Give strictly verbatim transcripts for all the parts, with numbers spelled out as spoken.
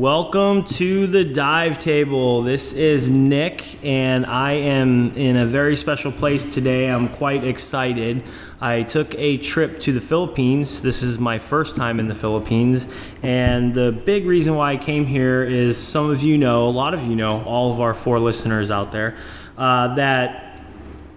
Welcome to the Dive Table. This is Nick and I am in a very special place today. I'm quite excited. I took a trip to the Philippines. This is my first time in the Philippines, and the big reason why I came here is some of you know, a lot of you know, all of our four listeners out there, uh, that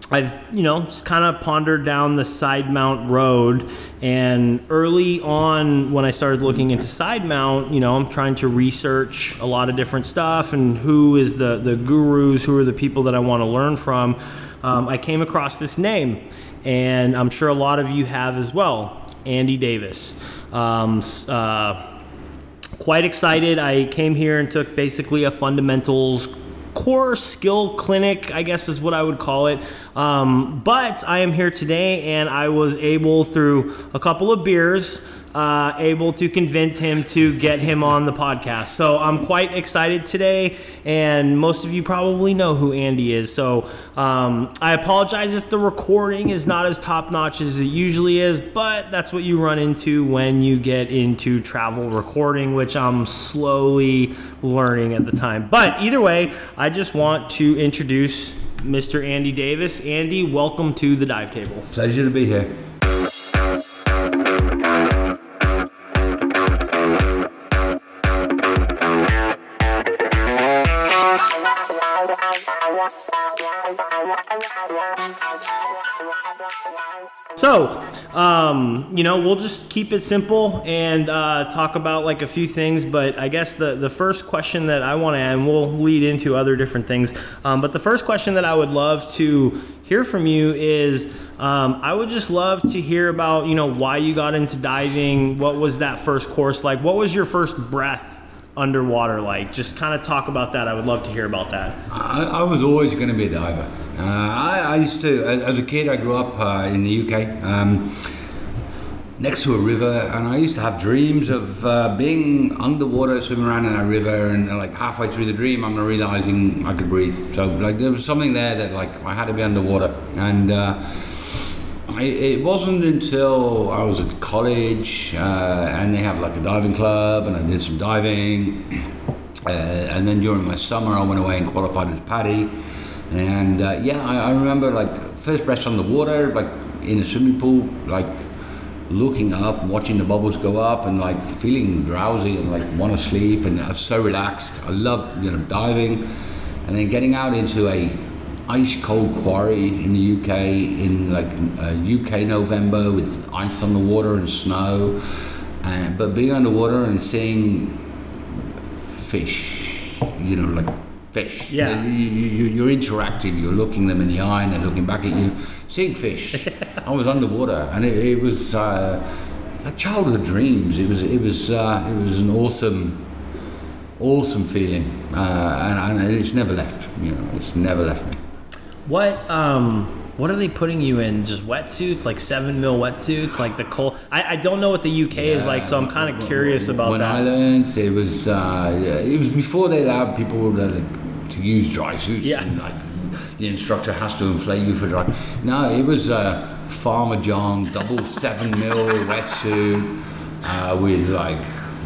I've, you know, just kind of pondered down the side mount road. And early on when I started looking into side mount, you know, I'm trying to research a lot of different stuff and who is the, the gurus, who are the people that I want to learn from. Um, I came across this name, and I'm sure a lot of you have as well, Andy Davis. Um, uh, quite excited. I came here and took basically a fundamentals core skill clinic, I guess is what I would call it. Um, but I am here today, and I was able, through a couple of beers, uh, able to convince him to get him on the podcast. So I'm quite excited today, and most of you probably know who Andy is. So um, I apologize if the recording is not as top-notch as it usually is, but that's what you run into when you get into travel recording, which I'm slowly learning at the time. But either way, I just want to introduce Mister Andy Davis. Andy, welcome to the Dive Table. Pleasure to be here. So, um, you know, we'll just keep it simple and uh, talk about like a few things, but I guess the, the first question that I want to, and we'll lead into other different things, um, but the first question that I would love to hear from you is, um, I would just love to hear about, you know, why you got into diving. What was that first course like? What was your first breath underwater like? Just kind of talk about that. I would love to hear about that. I, I was always going to be a diver. Uh, I, I used to, as, as a kid, I grew up uh, in the U K, um, next to a river, and I used to have dreams of uh, being underwater, swimming around in a river, and like halfway through the dream, I'm realizing I could breathe. So like there was something there that like I had to be underwater, and uh, it, it wasn't until I was at college, uh, and they have like a diving club, and I did some diving, uh, and then during my summer, I went away and qualified as PADI. And uh, yeah, I, I remember like first breaths on the water, like in a swimming pool, like looking up, watching the bubbles go up, and like feeling drowsy and like want to sleep. And I was so relaxed. I love, you know, diving, and then getting out into a ice cold quarry in the U K in like uh, U K November with ice on the water and snow, uh, but being underwater and seeing fish, you know, like. Fish. Yeah. You, you, you're interacting, you're looking them in the eye and they're looking back at you. Seeing fish. I was underwater, and it, it was uh, like childhood dreams. It was it was uh, it was an awesome, awesome feeling, uh, and, and it's never left. You know, it's never left me. What um. What are they putting you in? Just wetsuits, like seven mil wetsuits, like the cold. I, I don't know what the U K yeah, is like, so I'm kind of curious about when that. When I learned, it was uh, yeah, it was before they allowed people to, to use dry suits. Yeah. And, like, the instructor has to inflate you for dry. No, it was uh, Farmer John double seven mil wetsuit uh, with like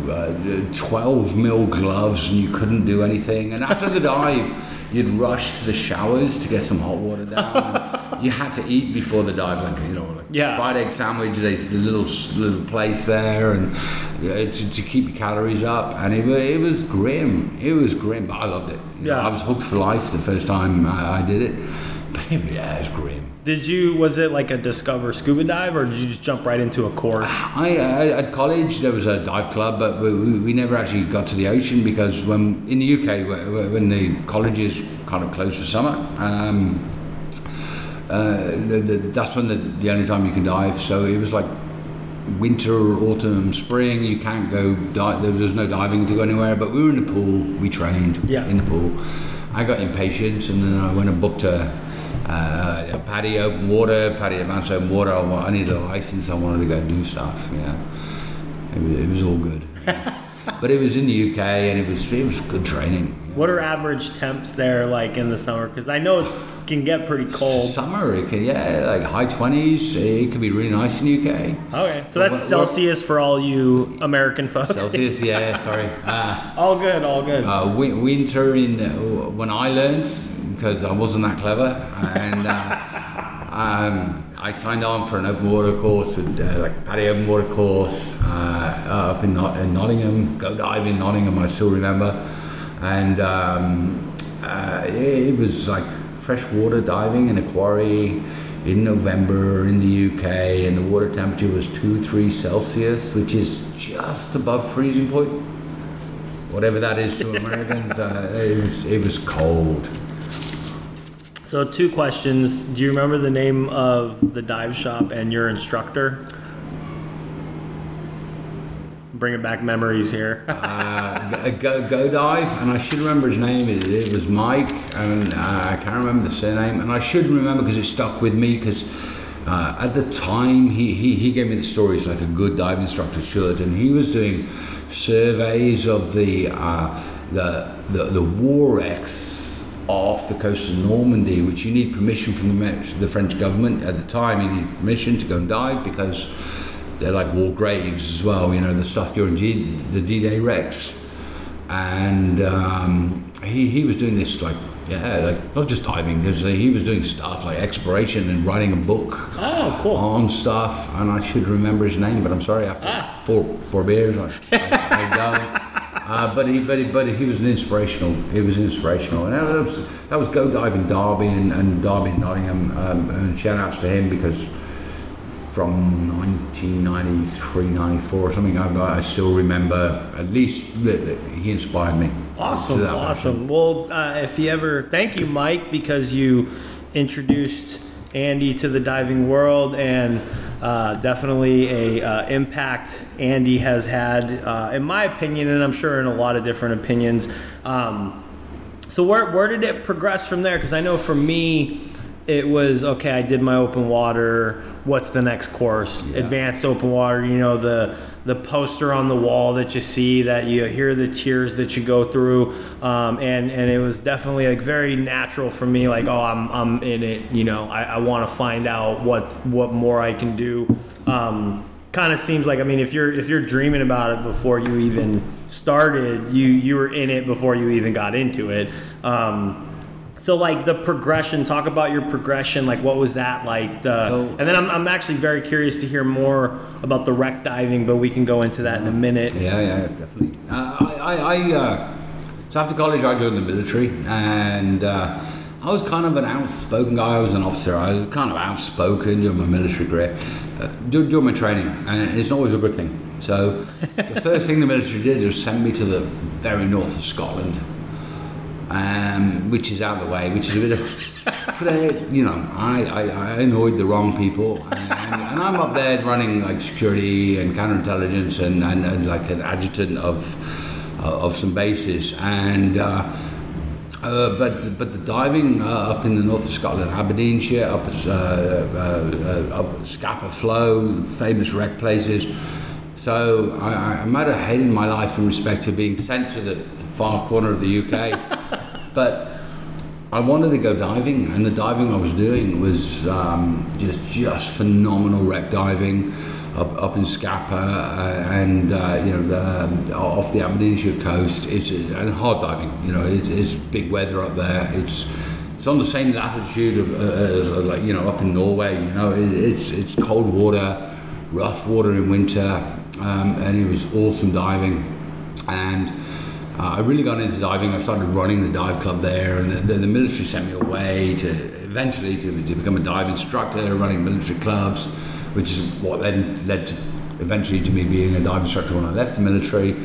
uh, twelve mil gloves, and you couldn't do anything. And after the dive, you'd rush to the showers to get some hot water down. You had to eat before the dive, like, you know, like yeah. fried egg sandwich, there's the little little place there, and yeah, to, to keep your calories up, and it, it was grim, it was grim, but I loved it. You yeah. know, I was hooked for life the first time I, I did it, but it, yeah, it was grim. Did you, was it like a Discover Scuba Dive, or did you just jump right into a course? I, I at college, there was a dive club, but we, we never actually got to the ocean, because when, in the U K, when the colleges kind of closed for summer, um, Uh, the, the, that's when the, the only time you can dive, so it was like winter, autumn, spring, you can't go dive, there was no diving to go anywhere, but we were in the pool, we trained yeah. in the pool. I got impatient, and then I went and booked a, uh, a PADI open water, PADI advanced open water, I, I needed a license, I wanted to go do stuff, yeah, it was, it was all good. But it was in the U K, and it was it was good training. What are average temps there like in the summer? Because I know it can get pretty cold. Summer, it can, yeah, like high twenties. It can be really nice in the U K. Okay, so that's what, Celsius what, for all you American folks. Celsius, yeah, sorry. Uh, all good, all good. Uh, winter in the, when I learned, because I wasn't that clever, and uh, um, I signed on for an open water course, with uh, like a PADI open water course uh, up in, Not- in Nottingham, Go Diving in Nottingham, I still remember. And um, uh, it was like freshwater diving in a quarry in November in the U K, and the water temperature was two, three Celsius, which is just above freezing point. Whatever that is to Americans, uh, it was, it was cold. So two questions. Do you remember the name of the dive shop and your instructor? Bringing back memories here. uh, go, go Dive, and I should remember his name. It, it was Mike, and uh, I can't remember the surname. And I should remember because it stuck with me. Because uh, at the time, he, he he gave me the stories like a good dive instructor should, and he was doing surveys of the uh, the, the the war wrecks off the coast of Normandy, which you need permission from the the French government at the time. You need permission to go and dive because they're like war graves as well, you know, the stuff during G- the D-Day wrecks. And um, he, he was doing this, like, yeah, like not just diving, he was doing stuff like exploration and writing a book oh, cool. on stuff. And I should remember his name, but I'm sorry, after ah. four four beers, I, I, I don't. Uh, but he, but he, but he was an inspirational. He was inspirational, and that was that was Go Diving Derby and, and Derby and Nottingham. Um, and shout outs to him because from nineteen ninety-three, ninety-four or something, I, I still remember at least that, that he inspired me. Awesome, awesome. Passion. Well, uh, if you ever, thank you, Mike, because you introduced Andy to the diving world, and uh, definitely a uh, impact Andy has had, uh, in my opinion, and I'm sure in a lot of different opinions. Um, so where where did it progress from there? Because I know for me, it was, okay, I did my open water, what's the next course? Yeah. Advanced open water, you know, the the poster on the wall that you see, that you hear the tears that you go through. Um, and, and it was definitely like very natural for me, like, oh, I'm I'm in it, you know, I, I want to find out what's, what more I can do. Um, kind of seems like, I mean, if you're if you're dreaming about it before you even started, you, you were in it before you even got into it. Um So like the progression, talk about your progression, like what was that like? The, so, and then I'm I'm actually very curious to hear more about the wreck diving, but we can go into that in a minute. Yeah, yeah, definitely. Uh, I, I uh, so after college, I joined the military, and uh, I was kind of an outspoken guy. I was an officer. I was kind of outspoken during my military career, uh, during, during my training, and it's not always a good thing. So the first thing the military did was send me to the very north of Scotland. Um, which is out of the way, which is a bit of, but you know, I, I, I annoyed the wrong people, and, and, and I'm up there running like security and counterintelligence and, and, and like an adjutant of uh, of some bases, and uh, uh, but but the diving uh, up in the north of Scotland, Aberdeenshire, up at, uh, uh, uh, up Scapa Flow, famous wreck places. So I, I might have hated my life in respect to being sent to the far corner of the U K, but I wanted to go diving, and the diving I was doing was um, just just phenomenal wreck diving up, up in Scapa uh, and uh, you know the, off the Aberdeenshire coast. It's and hard diving. You know, it's, it's big weather up there. It's it's on the same latitude of uh, as, like you know up in Norway. You know, it, it's it's cold water, rough water in winter. Um, and it was awesome diving, and uh, I really got into diving. I started running the dive club there, and then the, the military sent me away to eventually to, to become a dive instructor, running military clubs, which is what then led to eventually to me being a dive instructor when I left the military.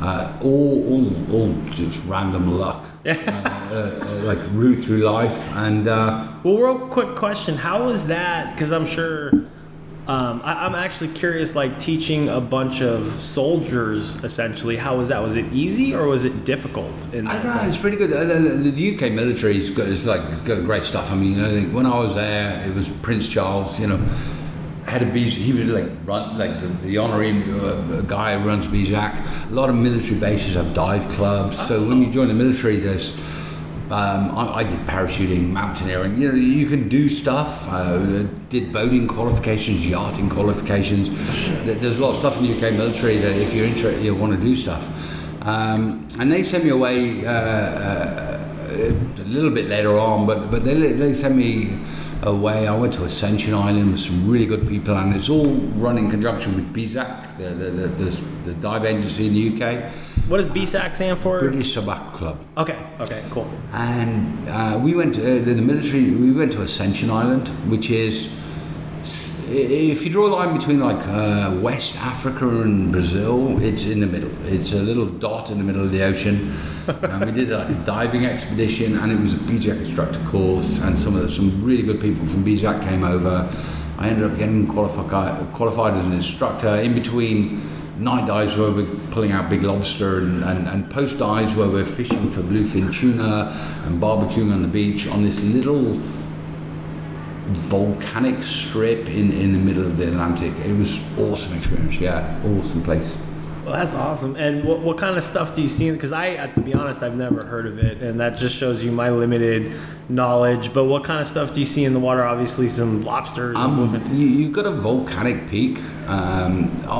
Uh, all, all, all just random luck, uh, uh, like route through life. And uh, well, real quick question: how was that? Because I'm sure. Um, I, I'm actually curious, like teaching a bunch of soldiers, essentially, how was that? Was it easy or was it difficult? In that I know, it's pretty good. The U K military's got, it's like, got great stuff. I mean, I think when I was there, it was Prince Charles, you know, had a B S A C, he was like run, like the, the honorary uh, guy who runs B S A C. A lot of military bases have dive clubs, so when you join the military, there's um, I, I did parachuting, mountaineering. You know, you can do stuff. Uh, did boating qualifications, yachting qualifications. There's a lot of stuff in the U K military that if you're interested, you want to do stuff. Um, and they sent me away uh, uh, a little bit later on, but but they they sent me away. I went to Ascension Island with some really good people, and it's all run in conjunction with B S A C, the the, the, the, the dive agency in the U K. What does B S A C stand for? British Subac Club. Okay, okay, cool. And uh, we went to uh, the, the military. We went to Ascension Island, which is, if you draw a line between like uh, West Africa and Brazil, it's in the middle. It's a little dot in the middle of the ocean. And we did like a diving expedition, and it was a B S A C instructor course, and some of the, some really good people from B S A C came over. I ended up getting qualified qualified as an instructor. In between night dives where we're pulling out big lobster, and, and, and post dives where we're fishing for bluefin tuna and barbecuing on the beach on this little volcanic strip in in the middle of the Atlantic. It was awesome experience. Yeah, awesome place. Well, that's awesome. And what, what kind of stuff do you see? Because I, to be honest, I've never heard of it, and that just shows you my limited knowledge. But what kind of stuff do you see in the water? Obviously, some lobsters. Um, you, you've got a volcanic peak. Um, on,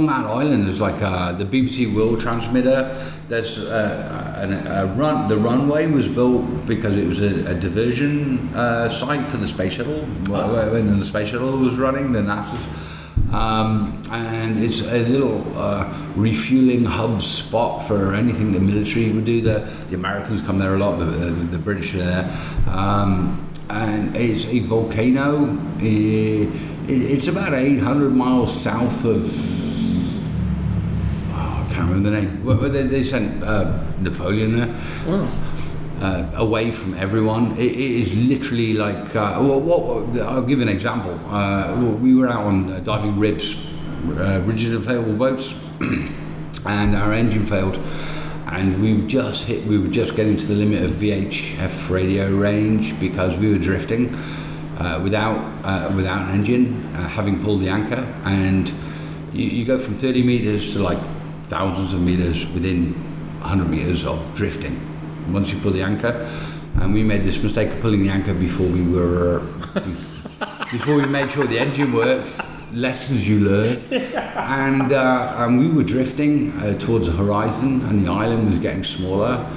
on that island, there's like a, the B B C World transmitter. There's a, a, a run. The runway was built because it was a, a diversion uh, site for the space shuttle. Oh. When the space shuttle was running, the NASA's. Um, and it's a little uh, refueling hub spot for anything the military would do. The, the Americans come there a lot, the, the, the British are there. Um, and it's a volcano. It, it's about eight hundred miles south of, oh, I can't remember the name. Well, they, they sent uh, Napoleon there. Wow. Uh, away from everyone. It, it is literally like, uh, well, what, I'll give an example. Uh, we were out on uh, diving ribs, uh, rigid inflatable boats, and our engine failed, and we just hit, we were just getting to the limit of V H F radio range because we were drifting uh, without, uh, without an engine, uh, having pulled the anchor, and you, you go from thirty meters to like thousands of meters within one hundred meters of drifting. Once you pull the anchor, and we made this mistake of pulling the anchor before we were, before we made sure the engine worked. Lessons you learn, and uh, and we were drifting uh, towards the horizon, and the island was getting smaller,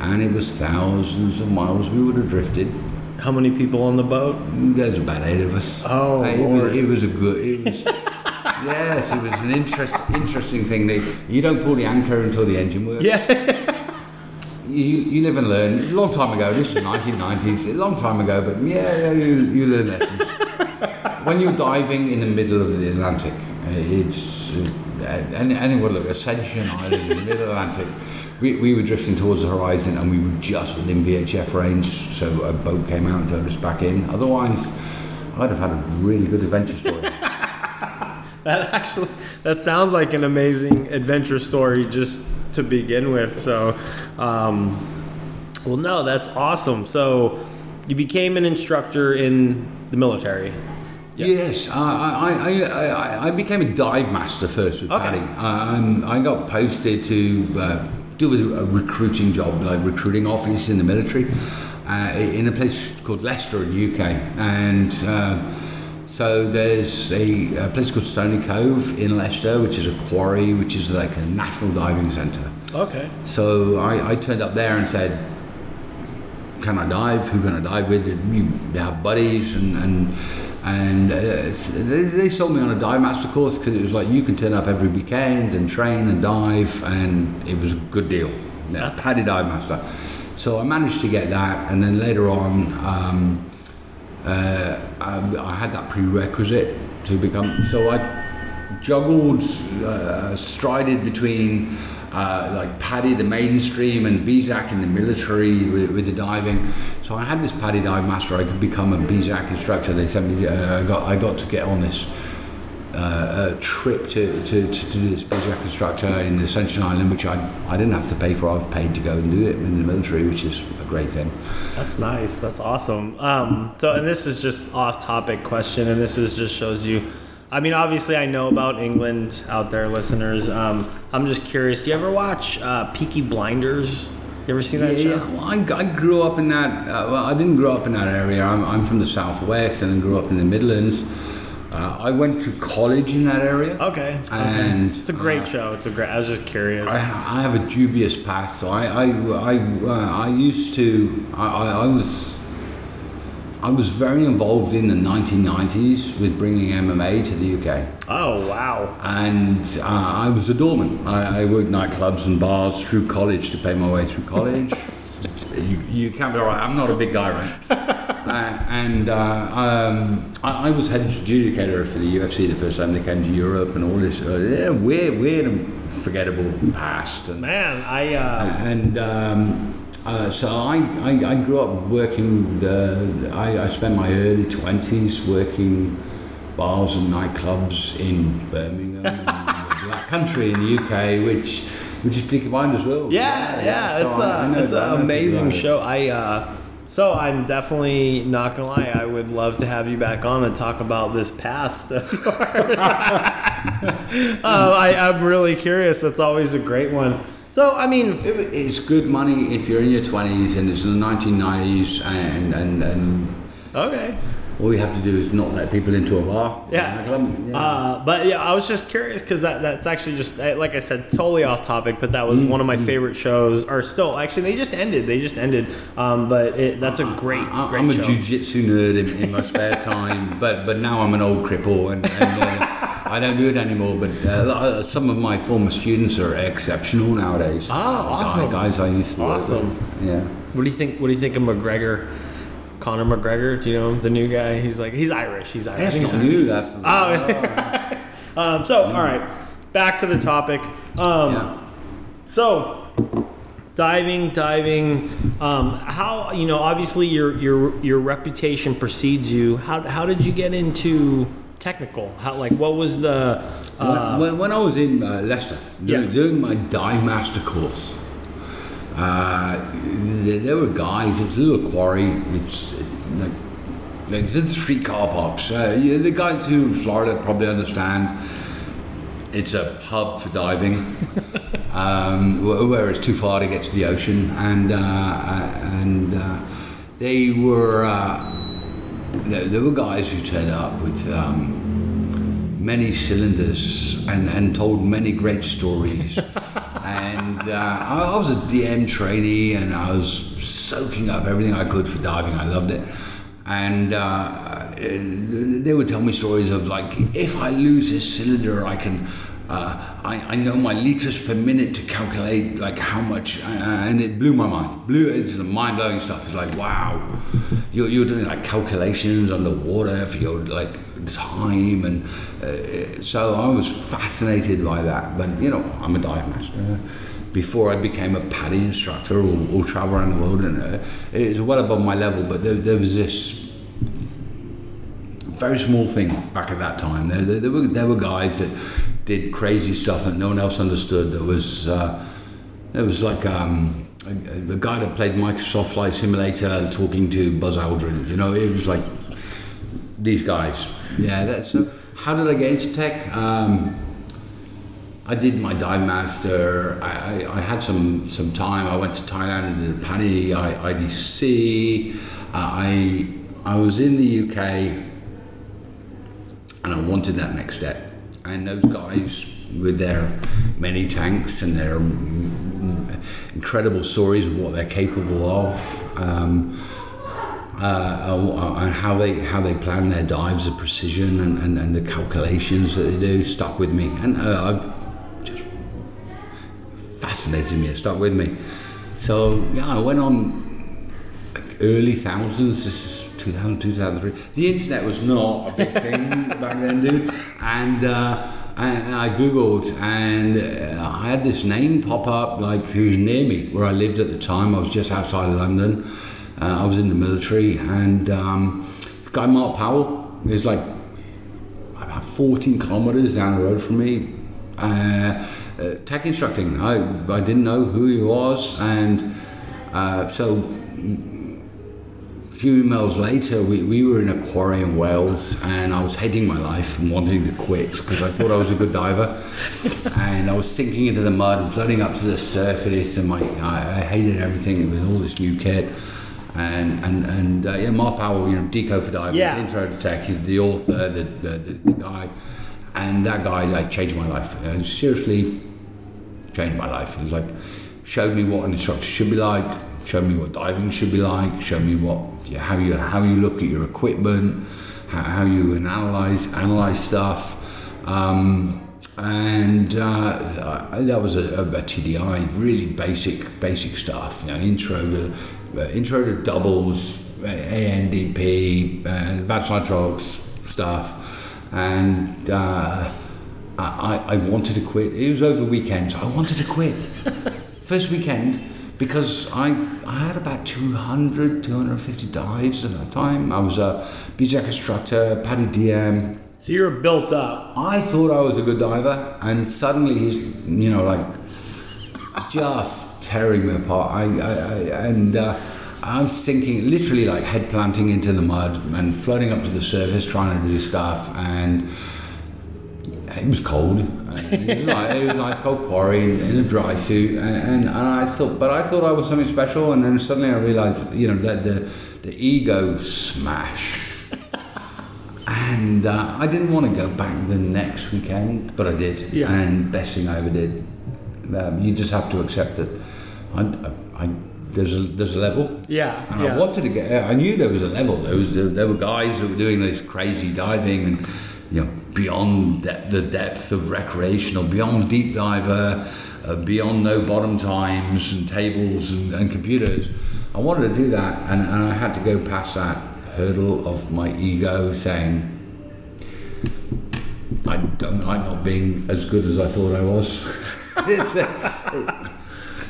and it was thousands of miles we would have drifted. How many people on the boat? There's about eight of us. Oh, it, Lord. It was a good. It was, yes, it was an interest, interesting thing. That you don't pull the anchor until the engine works. Yeah. You, you live and learn. A long time ago, this was nineteen nineties, a long time ago, but yeah, yeah you, you learn lessons. When you're diving in the middle of the Atlantic, it's, uh, anyone look, Ascension Island in the middle of the Atlantic, we, we were drifting towards the horizon, and we were just within V H F range, so a boat came out and turned us back in. Otherwise, I'd have had a really good adventure story. That actually, that sounds like an amazing adventure story just to begin with. So, um, well, no, that's awesome. So you became an instructor in the military. Yes, yes uh, I, I, I, I became a dive master first with PADI. Okay. Um, I got posted to uh, do a recruiting job, like recruiting office in the military, uh, in a place called Leicester in the U K. And uh, so there's a, a place called Stony Cove in Leicester, which is a quarry, which is like a national diving centre. Okay. So I, I turned up there and said, can I dive? Who can I dive with? You have buddies, and and, and uh, they, they sold me on a dive master course because it was like, you can turn up every weekend and train and dive, and it was a good deal. Yeah, PADI dive master. So I managed to get that, and then later on, um, Uh, I, I had that prerequisite to become, so I juggled, uh, strided between uh, like PADI, the mainstream, and B S A C in the military with, with the diving. So I had this PADI dive master. I could become a B S A C instructor. They sent me. Uh, I got I got to get on this uh, a trip to, to, to do this B S A C instructor in Ascension Island, which I I didn't have to pay for. I was paid to go and do it in the military, which is a great thing. That's nice. That's awesome. Um, so, and this is just off-topic question, and this is just shows you. I mean, obviously, I know about England out there, listeners. Um, I'm just curious. Do you ever watch uh, Peaky Blinders? You ever seen that yeah, show? Yeah, well, I, I grew up in that. Uh, well, I didn't grow up in that area. I'm, I'm from the southwest and I grew up in the Midlands. Uh, I went to college in that area. Okay. And okay. It's a great uh, show. It's a great. I was just curious. I, I have a dubious past. So I I I, uh, I used to. I, I, I was. I was very involved in the nineteen nineties with bringing M M A to the U K. Oh, wow. And uh, I was a doorman. I, I worked nightclubs and bars through college to pay my way through college. you, you can't be all right. I'm not a big guy, right? uh, and uh, um, I, I was head adjudicator for the U F C the first time they came to Europe and all this uh, yeah, weird, weird and forgettable past. And, Man, I... Uh... And... Um, Uh, so I, I, I grew up working, uh, I, I spent my early twenties working bars and nightclubs in Birmingham, in the black country in the U K, which which is Peaky Blinders as well. Yeah, yeah, yeah. So it's I, a, I it's an amazing show. I uh, So I'm definitely not going to lie, I would love to have you back on and talk about this past of yours. uh, I, I'm really curious, that's always a great one. So, I mean... It, it's good money if you're in your twenties and it's the nineteen nineties and... and, and okay. All you have to do is not let people into a bar. Yeah. yeah. Uh, but, yeah, I was just curious because that, that's actually just, like I said, totally off topic, but that was mm-hmm. one of my favorite shows. Or still, actually, they just ended. They just ended. Um, but it, that's a great, I, I, great I'm show. I'm a jiu-jitsu nerd in, in my spare time, but, but now I'm an old cripple and... and uh, I don't do it anymore, but uh, some of my former students are exceptional nowadays. Oh, awesome! Guys, I used to awesome. Work with. Yeah. What do you think? What do you think of McGregor, Conor McGregor? Do you know the new guy? He's like he's Irish. He's Irish. That's he's not Irish. New. That's oh. Right. um, so, all right, back to the topic. Um, yeah. So, diving, diving. Um, how you know? Obviously, your your your reputation precedes you. How how did you get into technical? How, like, what was the... Uh, when, when I was in uh, Leicester, doing, yeah. doing my dive master course, uh, there, there were guys, it's a little quarry, it's it, like, like it's in street car parks. Uh, yeah, the guys who in Florida probably understand it's a hub for diving, um, where it's too far to get to the ocean, and, uh, and uh, they were... Uh, There were guys who turned up with um, many cylinders and, and told many great stories. and uh, I, I was a D M trainee and I was soaking up everything I could for diving. I loved it. And uh, they would tell me stories of like, if I lose this cylinder, I can... Uh, I, I know my liters per minute to calculate like how much, uh, and it blew my mind. Blew it's the mind-blowing stuff. It's like wow, you're you're doing like calculations underwater for your like time, and uh, so I was fascinated by that. But you know, I'm a dive master. Before I became a PADI instructor or, or travel around the world, and uh, it's well above my level. But there, there was this very small thing back at that time. There, there, there were there were guys that did crazy stuff that no one else understood. There was uh, there was like um, a, a guy that played Microsoft Flight Simulator talking to Buzz Aldrin. You know, it was like these guys. Yeah, that's. Uh, how did I get into tech? Um, I did my dive master. I, I, I had some some time. I went to Thailand and did a PADI I D C. Uh, I I was in the U K, and I wanted that next step. And those guys with their many tanks and their incredible stories of what they're capable of, um, uh, and how they how they plan their dives, the precision and, and, and the calculations that they do, stuck with me. And uh, I just fascinated me. It stuck with me. So yeah, I went on like early thousands. This is two thousand, two thousand three. The internet was not a big thing back then, dude. And uh, I, I Googled, and I had this name pop up, like who's near me, where I lived at the time. I was just outside of London. Uh, I was in the military, and um, guy Mark Powell is like, I fourteen kilometres down the road from me, uh, uh, tech instructing. I, I didn't know who he was, and uh, so a few emails later we, we were in a quarry in Wales, and I was hating my life and wanting to quit because I thought I was a good diver, and I was sinking into the mud and floating up to the surface, and my, I, I hated everything with all this new kit. And and and uh, yeah, Mark Powell, you know, Deco for Divers, yeah. Intro to Tech. He's the author, the the, the the guy, and that guy like changed my life. And seriously, changed my life. It was like, showed me what an instructor should be like, showed me what diving should be like, showed me what yeah, how you how you look at your equipment, how, how you analyze analyze stuff. Um, and uh, that was a, a T D I, really basic basic stuff. You know, intro to uh, intro to doubles, uh, A N D P, uh, advanced nitrox stuff, and uh, I, I wanted to quit. It was over weekends. I wanted to quit first weekend because I I had about two hundred, two hundred fifty dives at that time. I was a B S A C instructor, PADI D M. So you're built up. I thought I was a good diver, and suddenly he's, you know, like just tearing me apart. I, I, I and uh, I'm sinking, literally like head planting into the mud and floating up to the surface, trying to do stuff. And it was cold. It was, like, it was a nice cold quarry in a dry suit, and, and, and I thought, but I thought I was something special. And then suddenly I realised, you know, that the the ego smash. And uh, I didn't want to go back the next weekend, but I did. Yeah. And best thing I ever did. Um, you just have to accept that I, I, there's a there's a level. Yeah. And yeah. I wanted to get. I knew there was a level. There was there, there were guys that were doing this crazy diving, and you know, beyond de- the depth of recreational, beyond deep diver, uh, beyond no bottom times and tables and, and computers. I wanted to do that, and, and I had to go past that hurdle of my ego saying, I don't, I'm not being as good as I thought I was. it's, a,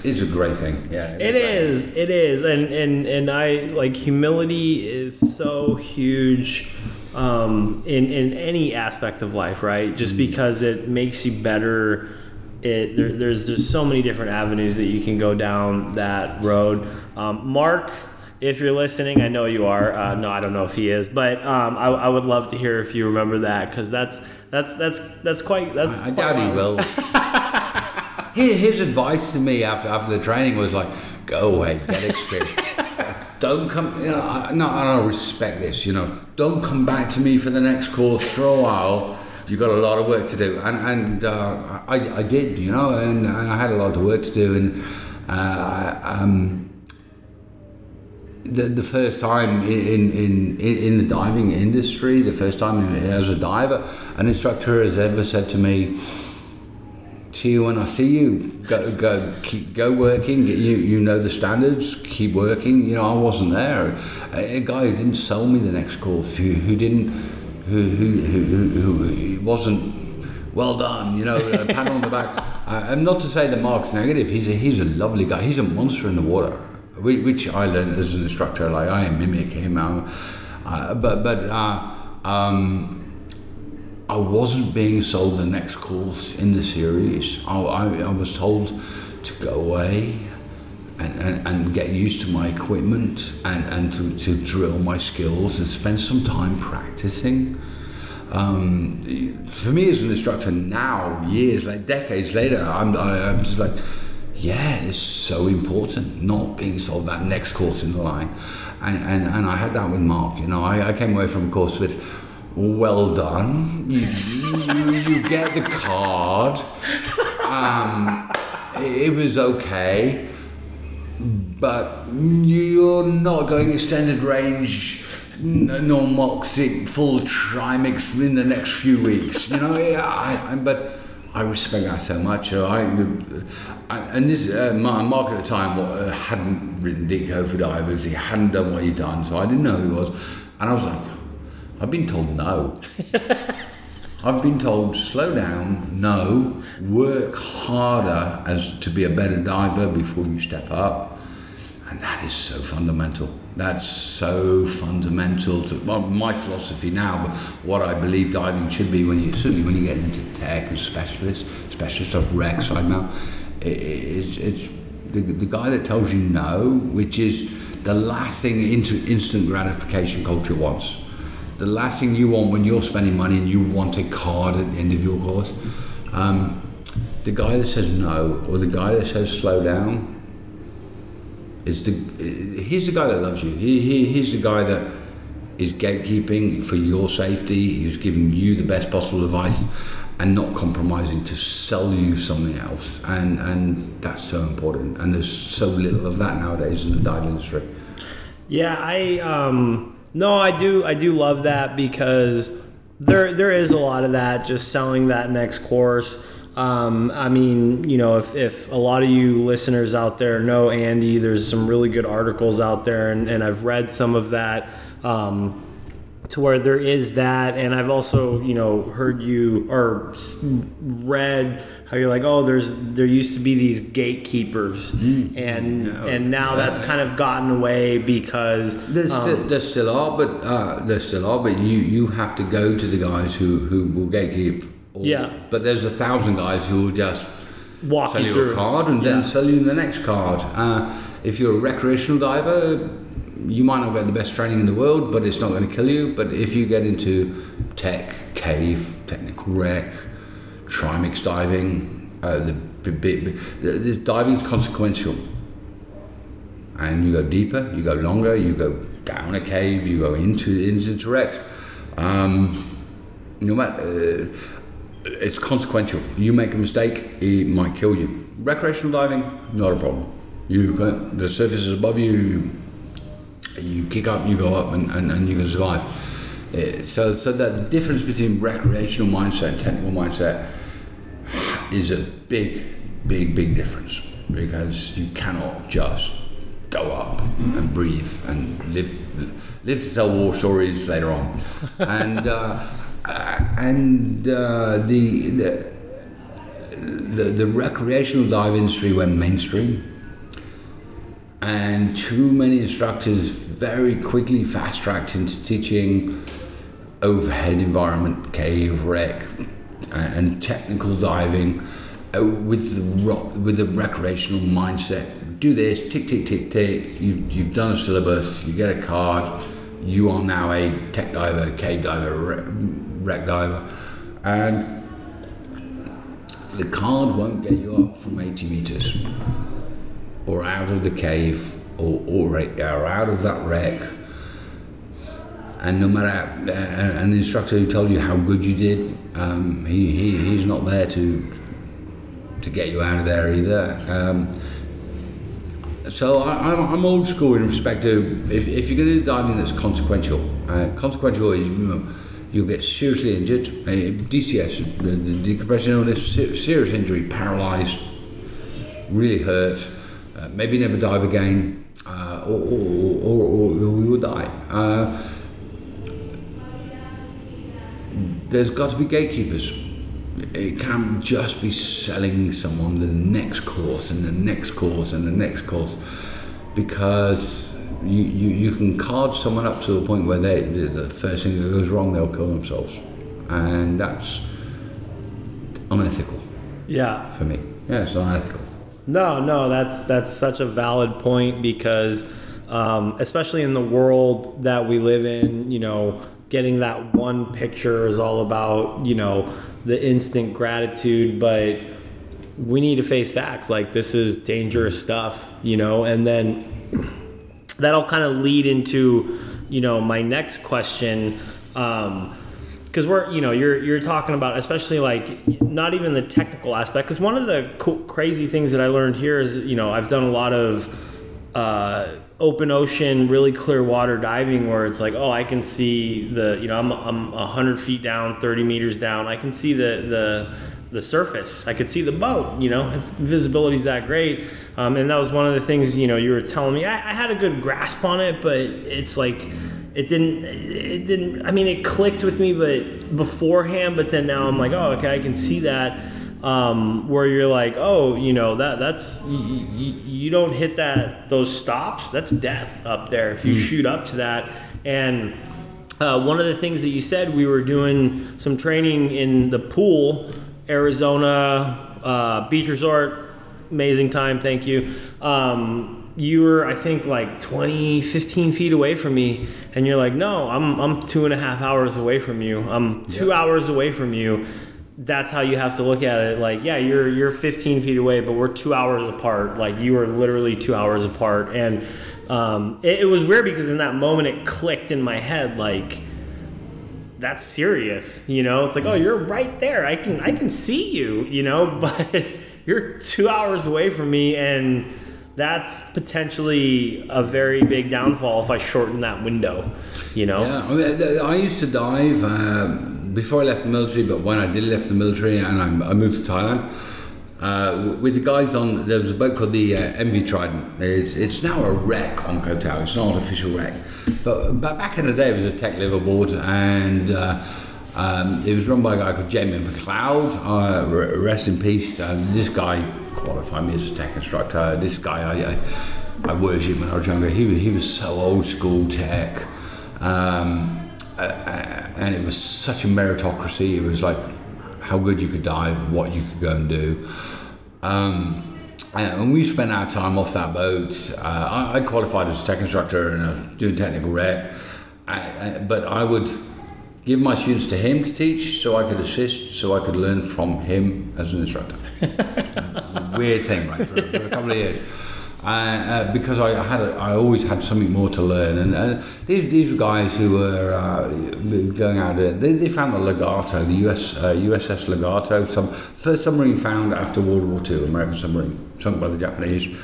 it, it's a great thing. Yeah, it is. It is, and and and I like humility is so huge um, in in any aspect of life, right? Just because it makes you better. It there, there's there's so many different avenues that you can go down that road. Um, Mark. If you're listening, I know you are. Uh, no, I don't know if he is, but um, I, I would love to hear if you remember that, because that's that's that's that's quite that's. I, I doubt he will. his, his advice to me after after the training was like, "Go away, get experience. Don't come. You know, I, no, I don't respect this. You know, don't come back to me for the next course for a while. You got a lot of work to do." And and uh, I I did, you know, and, and I had a lot of work to do, and uh, um. The, the first time in, in in in the diving industry, the first time as a diver, an instructor has ever said to me, "See you when I see you. Go go keep go working. You you know the standards. Keep working." You know, I wasn't there. A, a guy who didn't sell me the next course, who who didn't, who who who, who, who wasn't well done. You know, a pat on the back. Uh, and not to say that Mark's negative. He's a, he's a lovely guy. He's a monster in the water. Which I learned as an instructor, like I mimic him, um, uh, but but uh, um, I wasn't being sold the next course in the series. I, I, I was told to go away and, and, and get used to my equipment and, and to, to drill my skills and spend some time practicing. Um, for me as an instructor now, years, like decades later, I'm, I, I'm just like, yeah, it's so important not being sold that next course in the line, and and, and I had that with Mark. You know, I, I came away from a course with, well done, you you, you get the card. Um, it, it was okay, but you're not going extended range, normoxic, full trimix in the next few weeks. You know, yeah, I, I, but. I respect that so much. I, I and this uh, Mark at the time uh, hadn't written Deco for Divers. He hadn't done what he'd done, so I didn't know who he was. And I was like, I've been told no. I've been told slow down, no, work harder as to be a better diver before you step up, and that is so fundamental. That's so fundamental to well, my philosophy now, but what I believe diving should be when you, certainly when you get into tech and specialists, specialists of wrecks, I know, it's, it's the, the guy that tells you no, which is the last thing instant gratification culture wants. The last thing you want when you're spending money and you want a card at the end of your course. Um, the guy that says no, or the guy that says slow down, It's the, he's the guy that loves you. He, he, he's the guy that is gatekeeping for your safety. He's giving you the best possible advice and not compromising to sell you something else. And, and that's so important. And there's so little of that nowadays in the dive industry. Yeah, I um, no, I do, I do love that, because there, there is a lot of that, just selling that next course. Um, I mean, you know, if, if a lot of you listeners out there know Andy, there's some really good articles out there, and, and I've read some of that, um, to where there is that. And I've also, you know, heard you or read how you're like, oh, there's, there used to be these gatekeepers, mm. and, no, and now no. that's kind of gotten away because there's um, still, there still are, but, uh, there still are, but you, you have to go to the guys who, who will gatekeep. Or, yeah, but there's a thousand guys who will just Walk sell you through. a card and yeah. then sell you the next card. Uh, if you're a recreational diver, you might not get the best training in the world, but it's not going to kill you. But if you get into tech, cave, technical wreck, trimix diving, uh, the, the, the, the diving is consequential. And you go deeper, you go longer, you go down a cave, you go into into wrecks. Um, no matter. Uh, It's consequential. You make a mistake, it might kill you. Recreational diving, not a problem. You, the surface is above you, you, you kick up, you go up, and, and, and you can survive. So, so that the difference between recreational mindset and technical mindset is a big, big, big difference, because you cannot just go up and breathe and live, live to tell war stories later on. And. Uh, Uh, and uh, the, the the the recreational dive industry went mainstream, and too many instructors very quickly fast-tracked into teaching overhead environment, cave, wreck, and technical diving uh, with the rock, with the recreational mindset. Do this, tick, tick, tick, tick. You, you've done a syllabus. You get a card. You are now a tech diver, cave diver, Re- wreck diver, and the card won't get you up from eighty meters or out of the cave or, or, or out of that wreck. And no matter uh, an instructor who told you how good you did, um, he, he he's not there to to get you out of there either. Um, so I, I'm, I'm old school in respect to if, if you're going to do diving that's consequential. Uh, consequential is, you know, you'll get seriously injured. D C S, the, the decompression illness, ser- serious injury, paralysed, really hurt, uh, maybe never dive again, uh, or, or, or, or, or we will die. Uh, there's got to be gatekeepers. It can't just be selling someone the next course and the next course and the next course, because You, you, you can card someone up to a point where they, the first thing that goes wrong, they'll kill themselves, and that's unethical. Yeah, for me, yeah, it's unethical. No, no, that's that's such a valid point, because um, especially in the world that we live in, you know, getting that one picture is all about, you know, the instant gratitude, but we need to face facts. Like, this is dangerous stuff, you know, and then. That'll kind of lead into, you know, my next question, um, because we're, you know, you're you're talking about, especially like not even the technical aspect. Because one of the cool, crazy things that I learned here is, you know, I've done a lot of uh, open ocean, really clear water diving, where it's like, oh, I can see the, you know, I'm I'm a hundred feet down, thirty meters down, I can see the the. the surface. I could see the boat, you know, its visibility's that great. Um, and that was one of the things, you know, you were telling me, I, I had a good grasp on it, but it's like, it didn't, it didn't, I mean, it clicked with me, but beforehand, but then now I'm like, oh, okay, I can see that. um, where you're like, oh, you know, that that's y- y- you don't hit that those stops, that's death up there if you mm. shoot up to that. And uh, one of the things that you said, we were doing some training in the pool, Arizona uh, Beach Resort, amazing time, thank you. Um, you were, I think, like twenty, fifteen feet away from me, and you're like, no, I'm I'm two and a half hours away from you. I'm two yep. hours away from you. That's how you have to look at it. Like, yeah, you're you're fifteen feet away, but we're two hours apart. Like, you are literally two hours apart. And um, it, it was weird because in that moment it clicked in my head, like, that's serious, you know? It's like, oh, you're right there. I can I can see you, you know? But you're two hours away from me, and that's potentially a very big downfall if I shorten that window, you know? Yeah, I mean, I used to dive uh, before I left the military, but when I did left the military and I moved to Thailand, uh, with the guys on, there was a boat called the uh, M V Trident. It's, it's now a wreck on Koh Tao. It's not an official wreck. But, but back in the day, it was a tech liverboard, and uh, um, it was run by a guy called Jamie MacLeod. Uh, rest in peace. Um, this guy qualified me as a tech instructor. This guy, I, I, I worshipped when I was younger. He, he was so old school tech, um, uh, and it was such a meritocracy. It was like how good you could dive, what you could go and do. Um, and we spent our time off that boat. Uh, I, I qualified as a tech instructor and I was doing technical rec, I, I, but I would give my students to him to teach so I could assist, so I could learn from him as an instructor. Weird thing, right, for, for a couple of years. Uh, uh, because I had, a, I always had something more to learn. And, and these these guys who were uh, going out, uh, they, they found the Lagarto, the U S uh, U S S Lagarto, some first submarine found after World War Two, American submarine, sunk by the Japanese.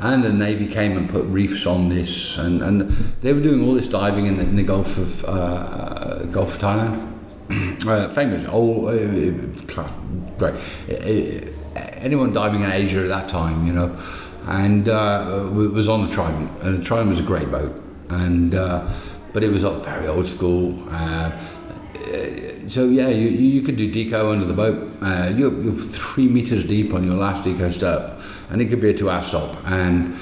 And the Navy came and put reefs on this, and, and they were doing all this diving in the, in the Gulf of uh, Gulf of Thailand. Uh, famous, all uh, great. Uh, anyone diving in Asia at that time, you know, and uh, was on the Trident, and the Trident was a great boat, and uh, but it was uh, very old school. Uh, so yeah, you you could do deco under the boat. Uh, you're, you're three meters deep on your last deco step. And it could be a two-hour stop, and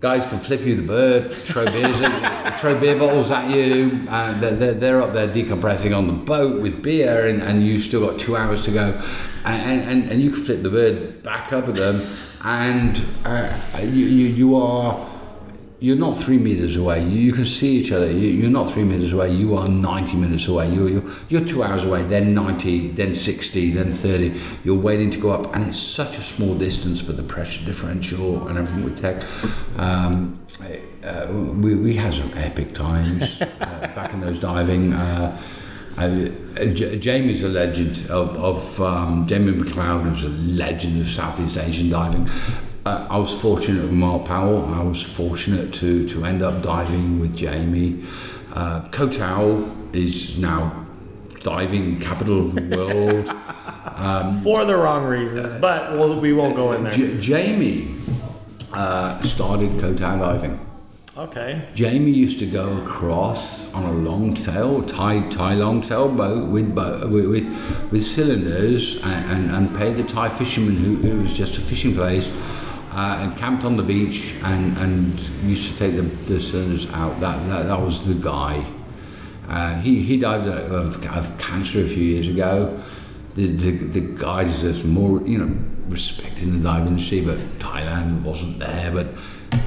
guys can flip you the bird, throw beers, at, throw beer bottles at you. And they're, they're up there decompressing on the boat with beer, and, and you've still got two hours to go, and and, and you can flip the bird back up at them, and uh, you, you you are you're not three meters away. You can see each other. You, you're not three meters away. You are ninety minutes away. You you're, you're two hours away. Then ninety. Then sixty. Then thirty. You're waiting to go up, and it's such a small distance, but the pressure differential and everything with tech. Um, uh, we we had some epic times uh, back in those diving. Uh, Uh, J- Jamie's a legend of, of um, Jamie MacLeod was a legend of Southeast Asian diving. Uh, I was fortunate with Mark Powell. I was fortunate to, to end up diving with Jamie. Uh, Koh Tao is now diving capital of the world. Um, For the wrong reasons, uh, but we'll, we won't go in there. J- Jamie uh, started Koh Tao diving. Okay. Jamie used to go across on a long tail, Thai Thai long tail boat with boat, with with cylinders, and, and, and paid the Thai fisherman who, who was just a fishing place, uh, and camped on the beach and, and used to take the, the cylinders out. That that, that was the guy. Uh, he he dived out of, of cancer a few years ago. The the, the guy deserves more, you know, respect in the dive industry, but Thailand wasn't there, but.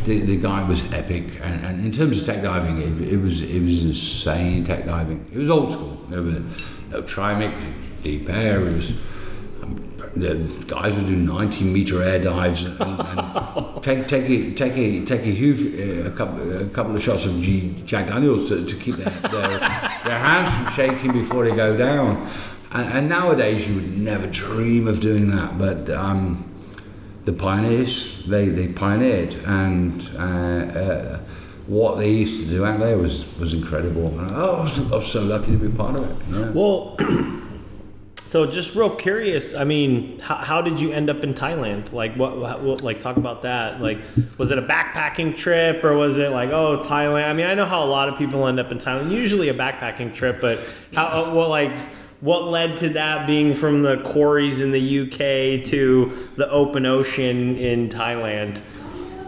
The, the guy was epic, and, and in terms of tech diving, it, it was it was insane tech diving. It was old school. There was no trimec, deep air. It was um, the guys would do ninety meter air dives and, and take take a take a take a, huge, uh, a couple a couple of shots of G, Jack Daniels to, to keep their, their their hands from shaking before they go down. And, and nowadays, you would never dream of doing that, but. Um, The pioneers, they, they pioneered, and uh, uh, what they used to do out there was, was incredible. And I, oh, I was, I was so lucky to be part of it. Yeah. Well, so just real curious. I mean, how, how did you end up in Thailand? Like, what, what? Like, talk about that. Like, was it a backpacking trip, or was it like, oh, Thailand? I mean, I know how a lot of people end up in Thailand. Usually a backpacking trip, but how? Well, like. what led to that being from the quarries in the U K to the open ocean in Thailand?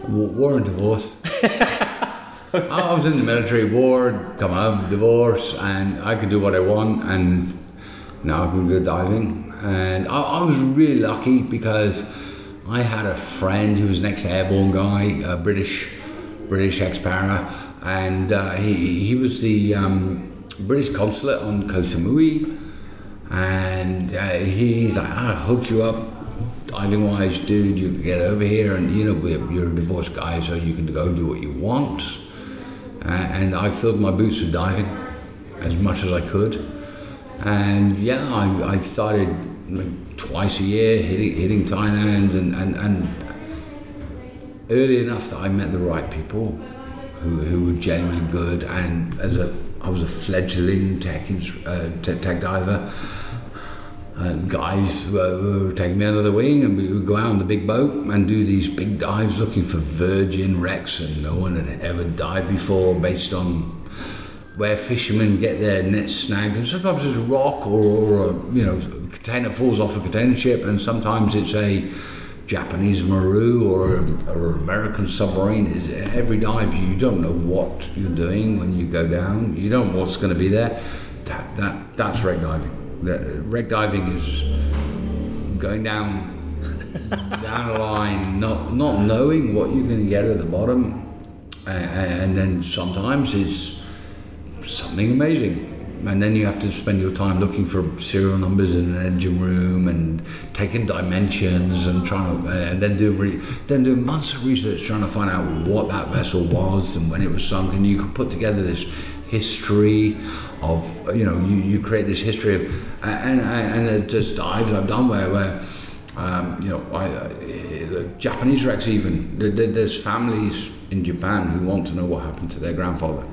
War and divorce. Okay. I was in the military, war, come out, divorce, and I could do what I want, and now I can go diving. And I, I was really lucky because I had a friend who was an ex-airborne guy, a British, British ex-para, and uh, he, he was the um, British consulate on Koh Samui, and uh, he's like, I'll hook you up. Diving wise, dude, you can get over here, and you know, you're a divorced guy, so you can go do what you want. Uh, and I filled my boots with diving as much as I could. And yeah, I, I started like, twice a year hitting, hitting Thailand, and, and, and early enough that I met the right people who, who were genuinely good. And as a, I was a fledgling tech, uh, tech, tech diver. And guys were taking me under the wing, and we would go out on the big boat and do these big dives looking for virgin wrecks, and no one had ever dived before, based on where fishermen get their nets snagged. And sometimes it's a rock, or, or a, you know, a container falls off a container ship, and sometimes it's a Japanese Maru or an American submarine. It's, every dive you don't know what you're doing when you go down. You don't know what's going to be there. That, that, that's wreck diving. Wreck diving is going down down a line, not not knowing what you're going to get at the bottom, and, and then sometimes it's something amazing, and then you have to spend your time looking for serial numbers in an engine room and taking dimensions and trying to, and then do re, then do months of research trying to find out what that vessel was and when it was sunk, and you can put together this history of, you know, you, you create this history of, and and, and just dives I've done where, where um, you know, I, uh, the Japanese wrecks even, there, there's families in Japan who want to know what happened to their grandfather.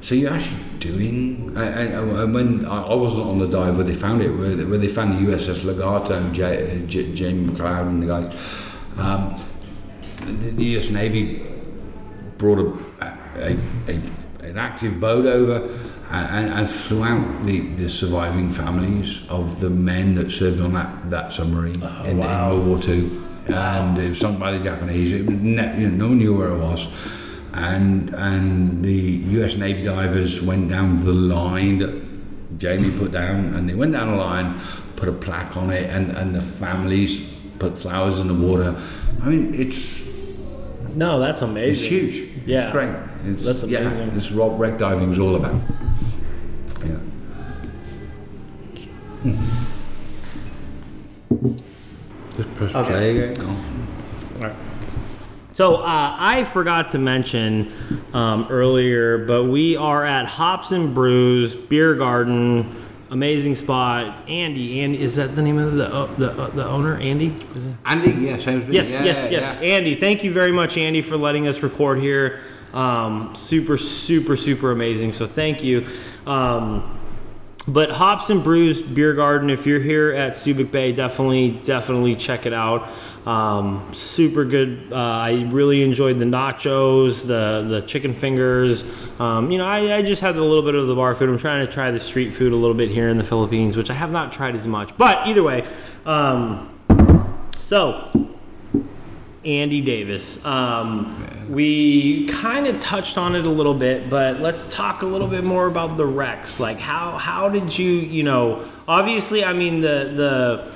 So you're actually doing, and, and when I wasn't on the dive where they found it, where they, where they found the U S S Lagarto, J, J, Jamie MacLeod and the guys, um, the, the U S Navy brought a, a, a an active boat over and, and flew out the, the surviving families of the men that served on that, that submarine oh, in, wow. in World War Two. Wow. And it was sunk by the Japanese. It was ne- you know, no one knew where it was. And and the U S Navy divers went down the line that Jamie put down, and they went down a line, put a plaque on it, and, and the families put flowers in the water. I mean, it's... No, that's amazing. It's huge. Yeah. It's great. It's, that's amazing. Yeah, this is what wreck diving is all about. Yeah. Just press okay. play again. Oh. All right. So uh, I forgot to mention um, earlier, but we are at Hops and Brews Beer Garden. Amazing spot. Andy, Andy, is that the name of the uh, the, uh, the owner, Andy? Is it? Andy, yeah, same as me. Yes, yeah, yes, yeah, yes. Yeah. Andy, thank you very much, Andy, for letting us record here. Um, super, super, super amazing. So thank you. Um, but Hops and Brews Beer Garden, if you're here at Subic Bay, definitely, definitely check it out. Um, super good. Uh, I really enjoyed the nachos, the, the chicken fingers. Um, you know, I, I just had a little bit of the bar food. I'm trying to try the street food a little bit here in the Philippines, which I have not tried as much. But either way, um, so Andy Davis. Um, we kind of touched on it a little bit, but let's talk a little bit more about the wrecks. Like, how how did you, you know, obviously, I mean, the the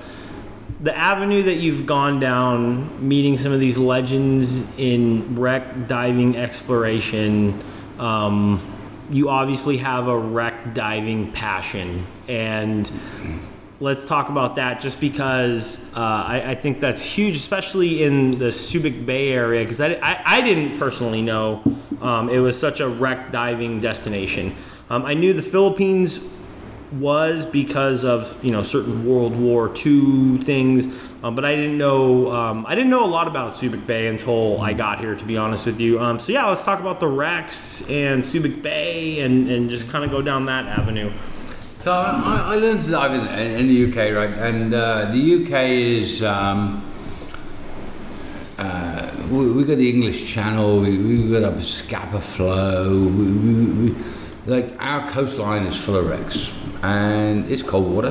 the avenue that you've gone down, meeting some of these legends in wreck diving exploration, um, you obviously have a wreck diving passion, and let's talk about that, just because uh, I, I think that's huge, especially in the Subic Bay area, because I, I, I didn't personally know um, it was such a wreck diving destination. Um, I knew the Philippines was because of, you know, certain World War Two things, um, but I didn't know um, I didn't know a lot about Subic Bay until I got here, to be honest with you. Um, so yeah, let's talk about the wrecks and Subic Bay, and, and just kind of go down that avenue. So I, I learned to dive in, in the U K, right? And uh, the U K is, um, uh, we, we got the English Channel, we, we got up Scapa Flow, we, we, we, Like, our coastline is full of wrecks, and it's cold water.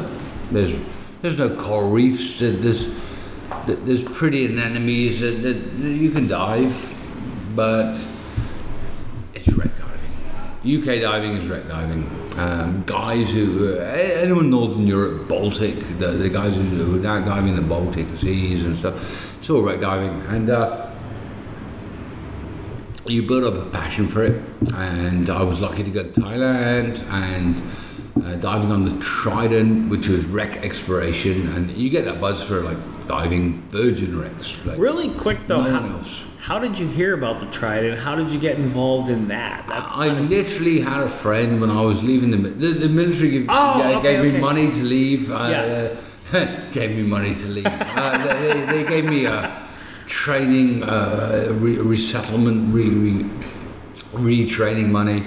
There's there's no coral reefs. There's there's pretty anemones that, that you can dive, but it's wreck diving. U K diving is wreck diving. Um, guys who uh, anyone in Northern Europe, Baltic, the, the guys who, who are now diving the Baltic seas and stuff, it's all wreck diving, and uh, you build up a passion for it. And I was lucky to go to Thailand and uh, diving on the Trident, which was wreck exploration, and you get that buzz for like diving virgin wrecks. Like, really quick though, no one else. How did you hear about the Trident? How did you get involved in that? That's I literally cool. had a friend when I was leaving the the, the military. Gave, oh, yeah, okay, gave okay. me money to leave. Uh, yeah. uh, gave me money to leave. uh, they, they gave me a training, uh, re resettlement, re, re retraining money,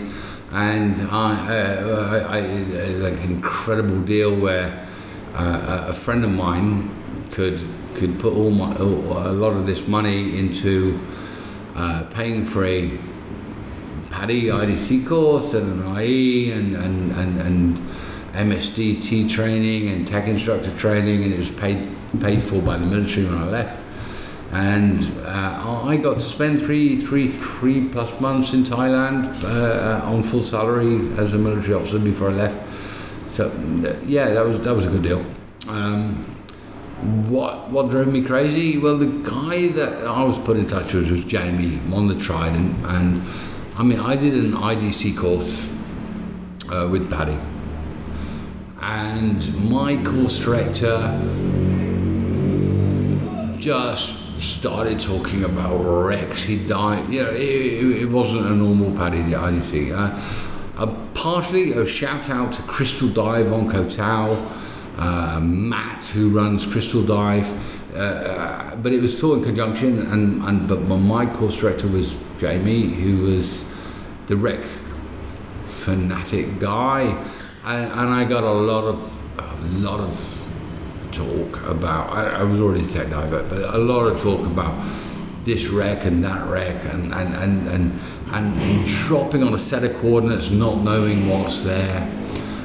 and I, uh, I, I, I like an incredible deal where uh, a friend of mine could could put all my all, a lot of this money into uh, paying for a PADI I D C course and an I E and and and, and M S D T training and tech instructor training, and it was paid paid for by the military when I left. And uh, I got to spend three, three, three plus months in Thailand uh, on full salary as a military officer before I left. So yeah, that was that was a good deal. Um, what what drove me crazy? Well, the guy that I was put in touch with was Jamie on the Trident, and I mean, I did an I D C course uh, with Paddy, and my course director just started talking about wrecks. He died, you know, it, it, it wasn't a normal PADI, the I D C. Uh, uh, partially a shout out to Crystal Dive on Koh Tao, uh, Matt who runs Crystal Dive, uh, but it was taught in conjunction, and, and but my course director was Jamie, who was the wreck fanatic guy, and, and I got a lot of, a lot of talk about, I, I was already a tech diver, but a lot of talk about this wreck and that wreck and and, and, and and dropping on a set of coordinates, not knowing what's there,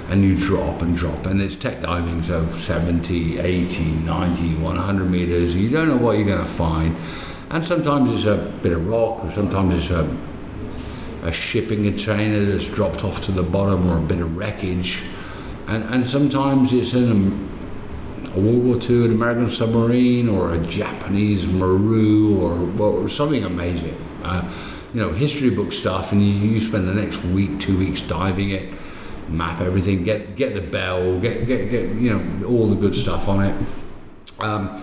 and you drop and drop, and it's tech diving, so seventy, eighty, ninety, one hundred meters, you don't know what you're going to find, and sometimes it's a bit of rock, or sometimes it's a, a shipping container that's dropped off to the bottom, or a bit of wreckage, and, and sometimes it's in a a World War Two, an American submarine, or a Japanese maru, or, or something amazing. Uh, you know, history book stuff, and you, you spend the next week, two weeks diving it, map everything, get get the bell, get get, get you know, all the good stuff on it. Um,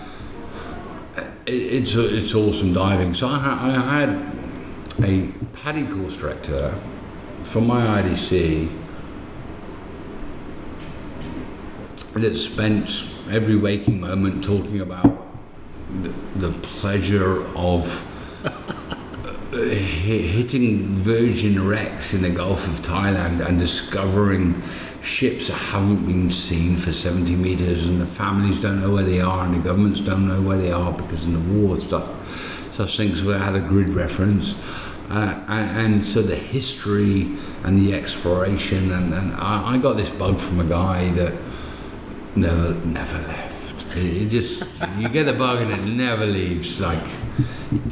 it it's it's awesome diving. So I, I had a PADI course director from my I D C that spent every waking moment talking about the, the pleasure of hitting virgin wrecks in the Gulf of Thailand and discovering ships that haven't been seen for seventy meters, and the families don't know where they are, and the governments don't know where they are because in the war stuff, such things without a grid reference. Uh, and, and so the history and the exploration, and, and I, I got this bug from a guy that never never left. It, it just, you get a bug and it never leaves. Like,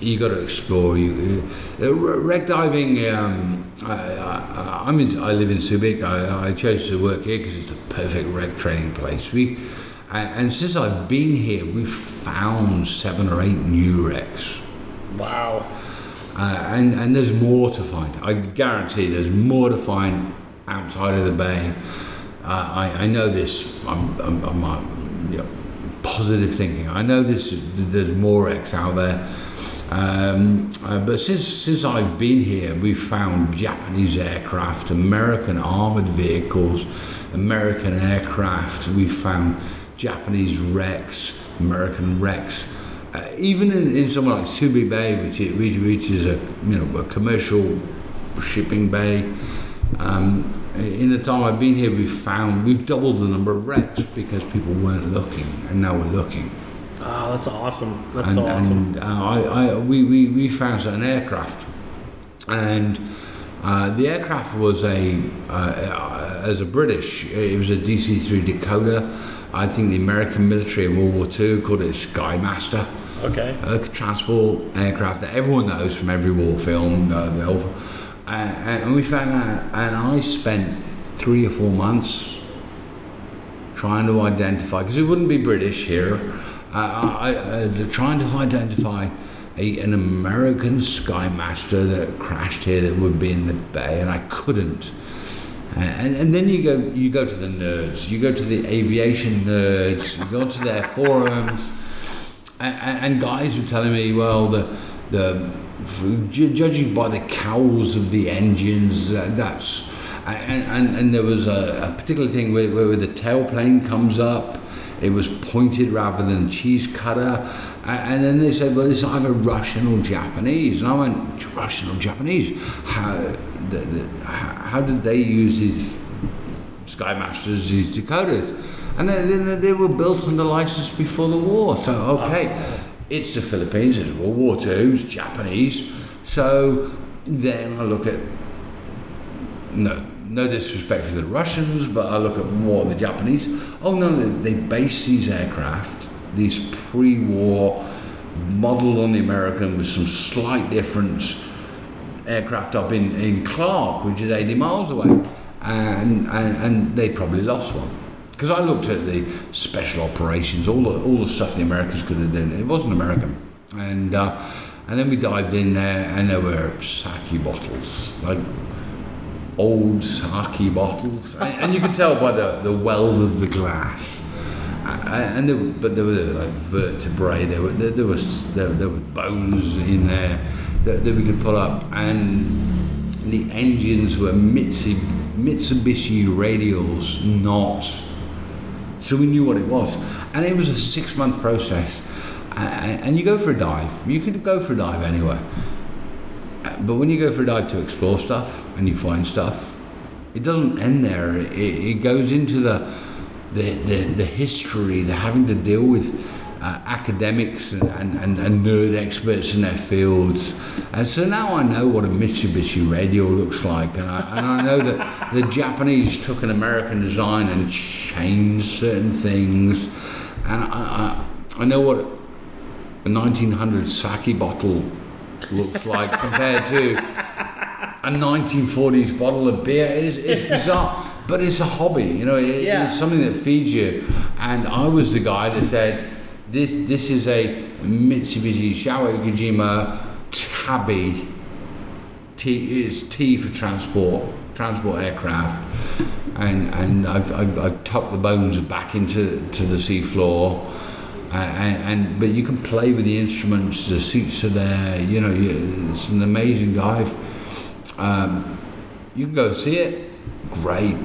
you got to explore. You uh, wreck diving. Um, I, I, I'm in, I live in Subic. I, I chose to work here because it's the perfect wreck training place. We uh, and since I've been here, we've found seven or eight new wrecks. Wow. Uh, and and there's more to find. I guarantee there's more to find outside of the bay. Uh, I, I know this. I'm, I'm, I'm, I'm you know, positive thinking. I know this. There's more wrecks out there. Um, uh, but since since I've been here, we've found Japanese aircraft, American armored vehicles, American aircraft. We've found Japanese wrecks, American wrecks. Uh, even in, in somewhere like Subic Bay, which is, which is a you know a commercial shipping bay. Um, in the time I've been here, we've found, we've doubled the number of wrecks because people weren't looking, and now we're looking. Oh, that's awesome. That's and, awesome. And uh, I, I, we, we, we found an aircraft, and Uh, the aircraft was a, uh, as a British, it was a D C three Dakota. I think the American military in World War Two called it a Skymaster. Okay. A transport aircraft that everyone knows from every war film. Uh, the whole, uh, and we found out, and I spent three or four months trying to identify, because it wouldn't be British here, uh, I, uh, trying to identify a, an American Skymaster that crashed here that would be in the bay, and I couldn't. And, and then you go, you go to the nerds, you go to the aviation nerds, you go to their forums, and, and guys were telling me, well, the, the judging by the cowls of the engines, uh, that's, and, and, and there was a, a particular thing where, where the tailplane comes up, it was pointed rather than cheese cutter, and then they said, well, it's either Russian or Japanese, and I went, Russian or Japanese? How? How did they use these Skymasters, these Dakotas? And they, they, they were built under license before the war. So, okay, it's the Philippines, it's World War Two, it's Japanese. So then I look at, no, no disrespect for the Russians, but I look at more the Japanese. Oh no, they, they base these aircraft, these pre-war, modelled on the American with some slight difference. Aircraft up in, in Clark, which is eighty miles away, and, and, and they probably lost one. Because I looked at the special operations, all the, all the stuff the Americans could have done. It wasn't American. And, uh, and then we dived in there, and there were sake bottles, like old sake bottles. And, and you could tell by the, the weld of the glass. And there, but there were like vertebrae, there were, there, there, was, there, there were bones in there that, that we could pull up, and the engines were Mitsubishi radials, not, so we knew what it was. And it was a six month process, and you go for a dive, you could go for a dive anywhere, but when you go for a dive to explore stuff and you find stuff, it doesn't end there, it, it goes into the The, the, the history, the having to deal with uh, academics and, and, and, and nerd experts in their fields. And so now I know what a Mitsubishi radial looks like, and I, and I know that the Japanese took an American design and changed certain things, and I, I, I know what a nineteen hundred sake bottle looks like compared to a nineteen forties bottle of beer. It's, it's bizarre. But it's a hobby, you know, it, yeah. It's something that feeds you. And I was the guy that said, this this is a Mitsubishi Shawakujima Tabby, T, it's T for transport, transport aircraft. And and I've, I've, I've tucked the bones back into to the seafloor. And, and, but you can play with the instruments, the seats are there, you know, you, it's an amazing dive. Um, you can go see it. Great,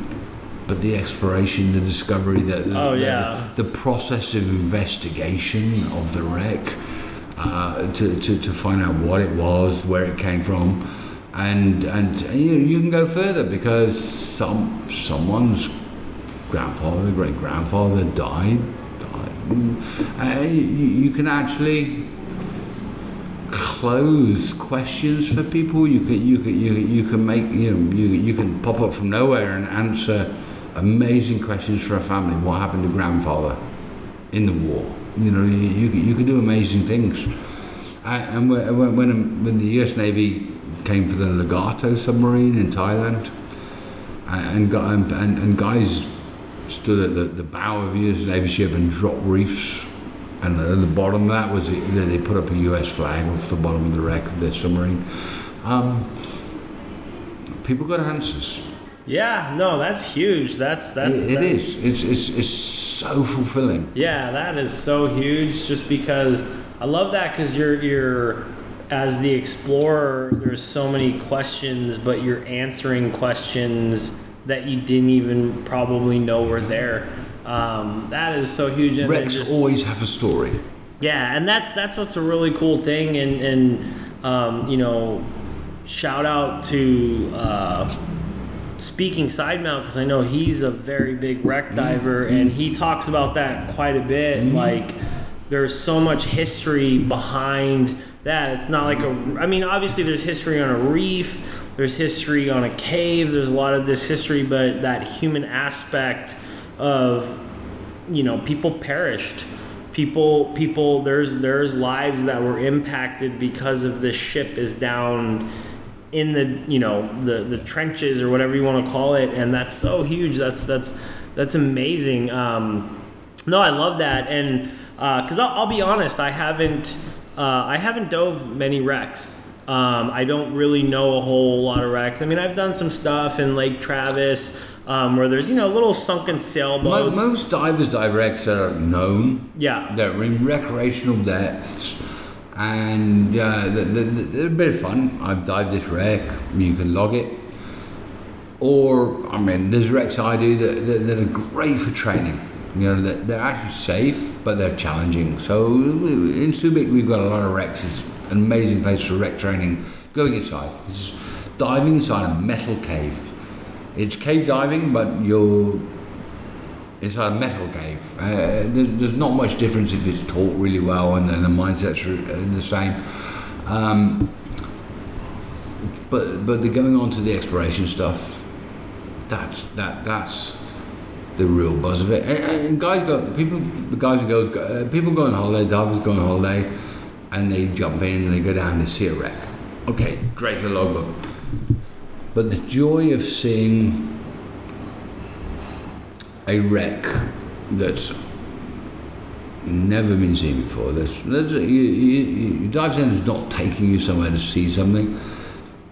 but the exploration, the discovery, that oh, yeah. the, the process of investigation of the wreck, uh, to, to, to find out what it was, where it came from, and and you know, you can go further because some someone's grandfather, great grandfather died, died. Uh, you, you can actually close questions for people. You can you can you, you can make you know you, you can pop up from nowhere and answer amazing questions for a family. What happened to grandfather in the war? You know, you you, you can do amazing things. And when when when the U S Navy came for the Lagarto submarine in Thailand, and and and guys stood at the, the bow of the U S Navy ship and dropped reefs. And at the bottom of that was, the, they put up a U S flag off the bottom of the wreck of their submarine. Um, people got answers. Yeah, no, that's huge. That's that's. It, it that, is. It's it's it's so fulfilling. Yeah, that is so huge. Just because I love that, because you're you're as the explorer, there's so many questions, but you're answering questions that you didn't even probably know were there. Um, that is so huge. And wrecks just, always have a story. Yeah, and that's that's what's a really cool thing. And, and um, you know, shout out to uh, Speaking Side Mount, because I know he's a very big wreck diver, mm-hmm. and he talks about that quite a bit. Mm-hmm. Like, there's so much history behind that. It's not like a. I mean, obviously, there's history on a reef. There's history on a cave. There's a lot of this history, but that human aspect of, you know, people perished. People, people. There's there's lives that were impacted because of this ship is down in the, you know, the the trenches or whatever you want to call it, and that's so huge. That's that's that's amazing. Um, no, I love that, and because uh, I'll, I'll be honest, I haven't uh, I haven't dove many wrecks. Um, I don't really know a whole lot of wrecks. I mean, I've done some stuff in Lake Travis, um, where there's, you know, little sunken sailboats. Most divers dive wrecks that are known. Yeah. They're in recreational depths, and uh, they're, they're a bit of fun. I've dived this wreck. You can log it. Or, I mean, there's wrecks I do that, that are great for training. You know, they're actually safe, but they're challenging. So in Subic, we've got a lot of wrecks. It's an amazing place for wreck training. Going inside, it's diving inside a metal cave. It's cave diving, but you're inside a metal cave. Uh, there's not much difference if it's taught really well and then the mindsets are the same. Um, but but they're going on to the exploration stuff. That's that that's the real buzz of it. And, and guys go, people, the guys and girls, go, uh, people go on holiday, divers go on holiday. And they jump in and they go down and see a wreck. Okay, great for the logbook. But the joy of seeing a wreck that's never been seen before. That's, that's, you, you, you dive in, it's not taking you somewhere to see something,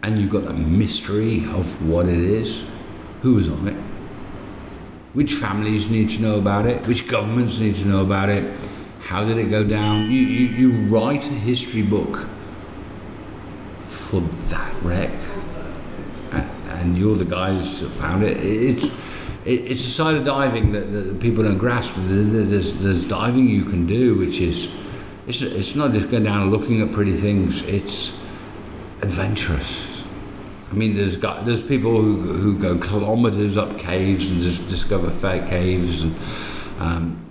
and you've got that mystery of what it is, who was on it, which families need to know about it, which governments need to know about it. How did it go down? You, you, you write a history book for that wreck, and, and you're the guys that found it. It's it, it's a side of diving that, that people don't grasp. There's, there's diving you can do, which is it's it's not just going down and looking at pretty things. It's adventurous. I mean, there's got, there's people who who go kilometers up caves and just discover fake caves and. Um,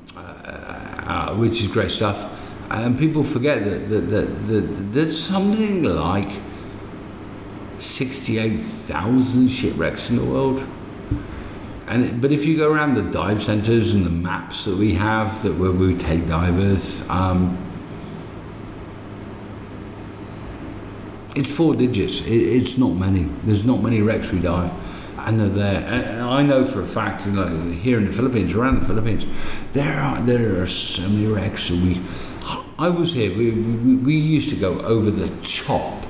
Uh, which is great stuff, and people forget that, that, that, that, that there's something like sixty-eight thousand shipwrecks in the world, and it, but if you go around the dive centres and the maps that we have, that where we take divers, um, it's four digits. It, it's not many. There's not many wrecks we dive. And they're there. And I know for a fact, you know, here in the Philippines, around the Philippines, there are there are so many wrecks. And we, I was here. We, we we used to go over the chop,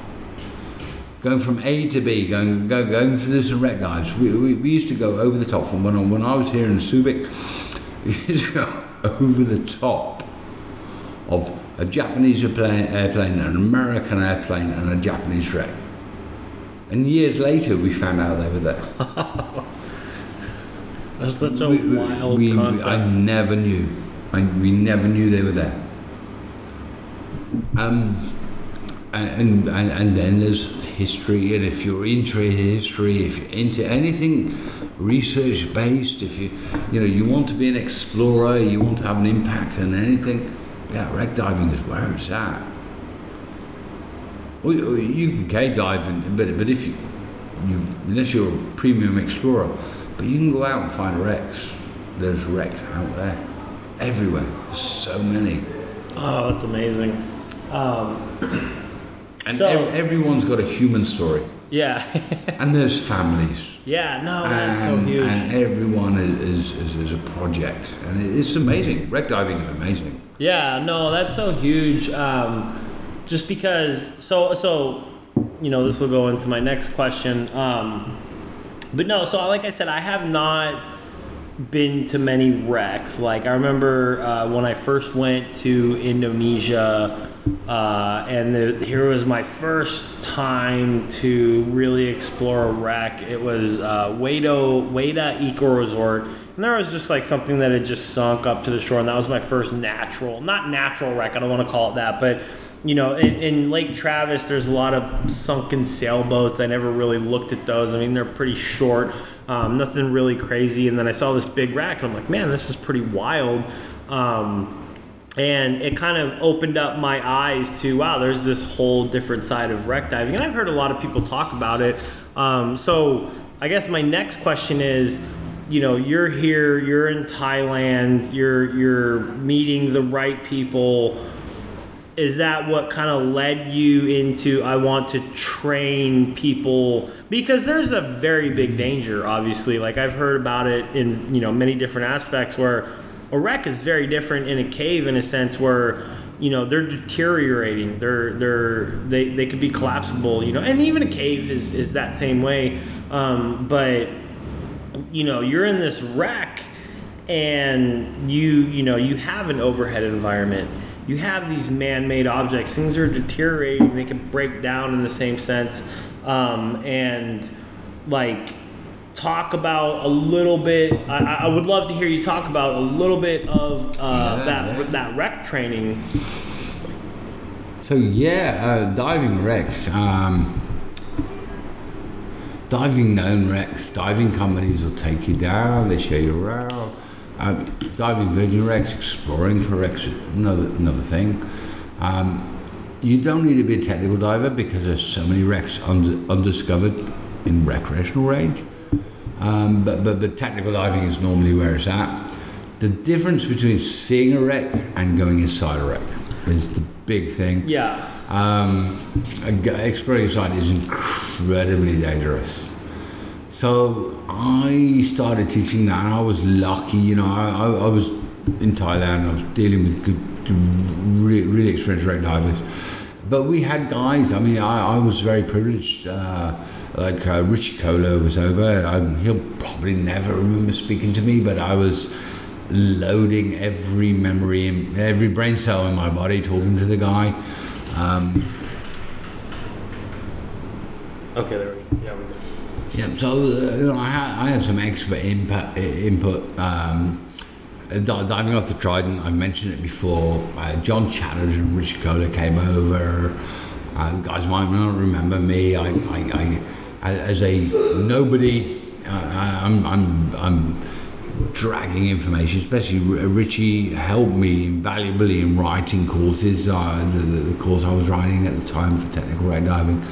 going from A to B, going going going through this wreck dives. We, we we used to go over the top from when I, when I was here in Subic, we used to go over the top of a Japanese airplane, airplane, an American airplane, and a Japanese wreck. And years later, we found out they were there. That's such a we, wild we, concept. I never knew. I, we never knew they were there. Um, and, and and then there's history, and if you're into history, if you're into anything research-based, if you you know you want to be an explorer, you want to have an impact on anything, yeah, wreck diving is where it's at. Well, you can cave dive, and, but but if you, you, unless you're a premium explorer, but you can go out and find wrecks. There's wrecks out there, everywhere. So many. Oh, that's amazing. Um, and so, ev- everyone's got a human story. Yeah. And there's families. Yeah, no, that's and, so huge. And everyone is, is is a project, and it's amazing. Wreck diving is amazing. Yeah, no, that's so huge. Um, Just because, so, so, you know, this will go into my next question. Um, but no, so like I said, I have not been to many wrecks. Like I remember uh, when I first went to Indonesia, uh, and the, here was my first time to really explore a wreck. It was uh, Weda, Weda Eco Resort. And there was just like something that had just sunk up to the shore. And that was my first natural, not natural wreck, I don't want to call it that, but... You know, in, in Lake Travis, there's a lot of sunken sailboats. I never really looked at those. I mean, they're pretty short, um, nothing really crazy. And then I saw this big wreck, and I'm like, man, this is pretty wild. Um, and it kind of opened up my eyes to, wow, there's this whole different side of wreck diving. And I've heard a lot of people talk about it. Um, so I guess my next question is, you know, you're here, you're in Thailand, you're you're meeting the right people. Is that what kind of led you into, I want to train people? Because there's a very big danger, obviously. Like, I've heard about it in, you know, many different aspects where a wreck is very different in a cave, in a sense where, you know, they're deteriorating. They're, they're, they, they could be collapsible, you know, and even a cave is, is that same way. Um, but, you know, you're in this wreck and you, you know, you have an overhead environment. You have these man-made objects. Things are deteriorating. They can break down in the same sense. Um, and, like, talk about a little bit. I, I would love to hear you talk about a little bit of uh, yeah, that yeah. that wreck training. So, yeah, uh, diving wrecks. Um, diving known wrecks. Diving companies will take you down. They show you around. Um, diving virgin wrecks, exploring for wrecks, another another thing. Um, you don't need to be a technical diver because there's so many wrecks und- undiscovered in recreational range. Um, but, but but technical diving is normally where it's at. The difference between seeing a wreck and going inside a wreck is the big thing. Yeah. Um, exploring inside is incredibly dangerous. So I started teaching that, and I was lucky, you know, I, I, I was in Thailand, I was dealing with good, really, really experienced wreck divers. But we had guys, I mean, I, I was very privileged, uh, like uh, Richie Kohler was over, um, he'll probably never remember speaking to me, but I was loading every memory, every brain cell in my body, talking to the guy. Um, okay, there we go. Yeah, we're good. Yeah, so you know, I had I had some expert input. input um, diving off the Trident, I've mentioned it before. Uh, John Chatters and Richie Kohler came over. Uh, guys might not remember me. I, I, I as a nobody, uh, I'm I'm I'm dragging information. Especially Richie helped me invaluably in writing courses. Uh, the, the, the course I was writing at the time for technical wreck diving,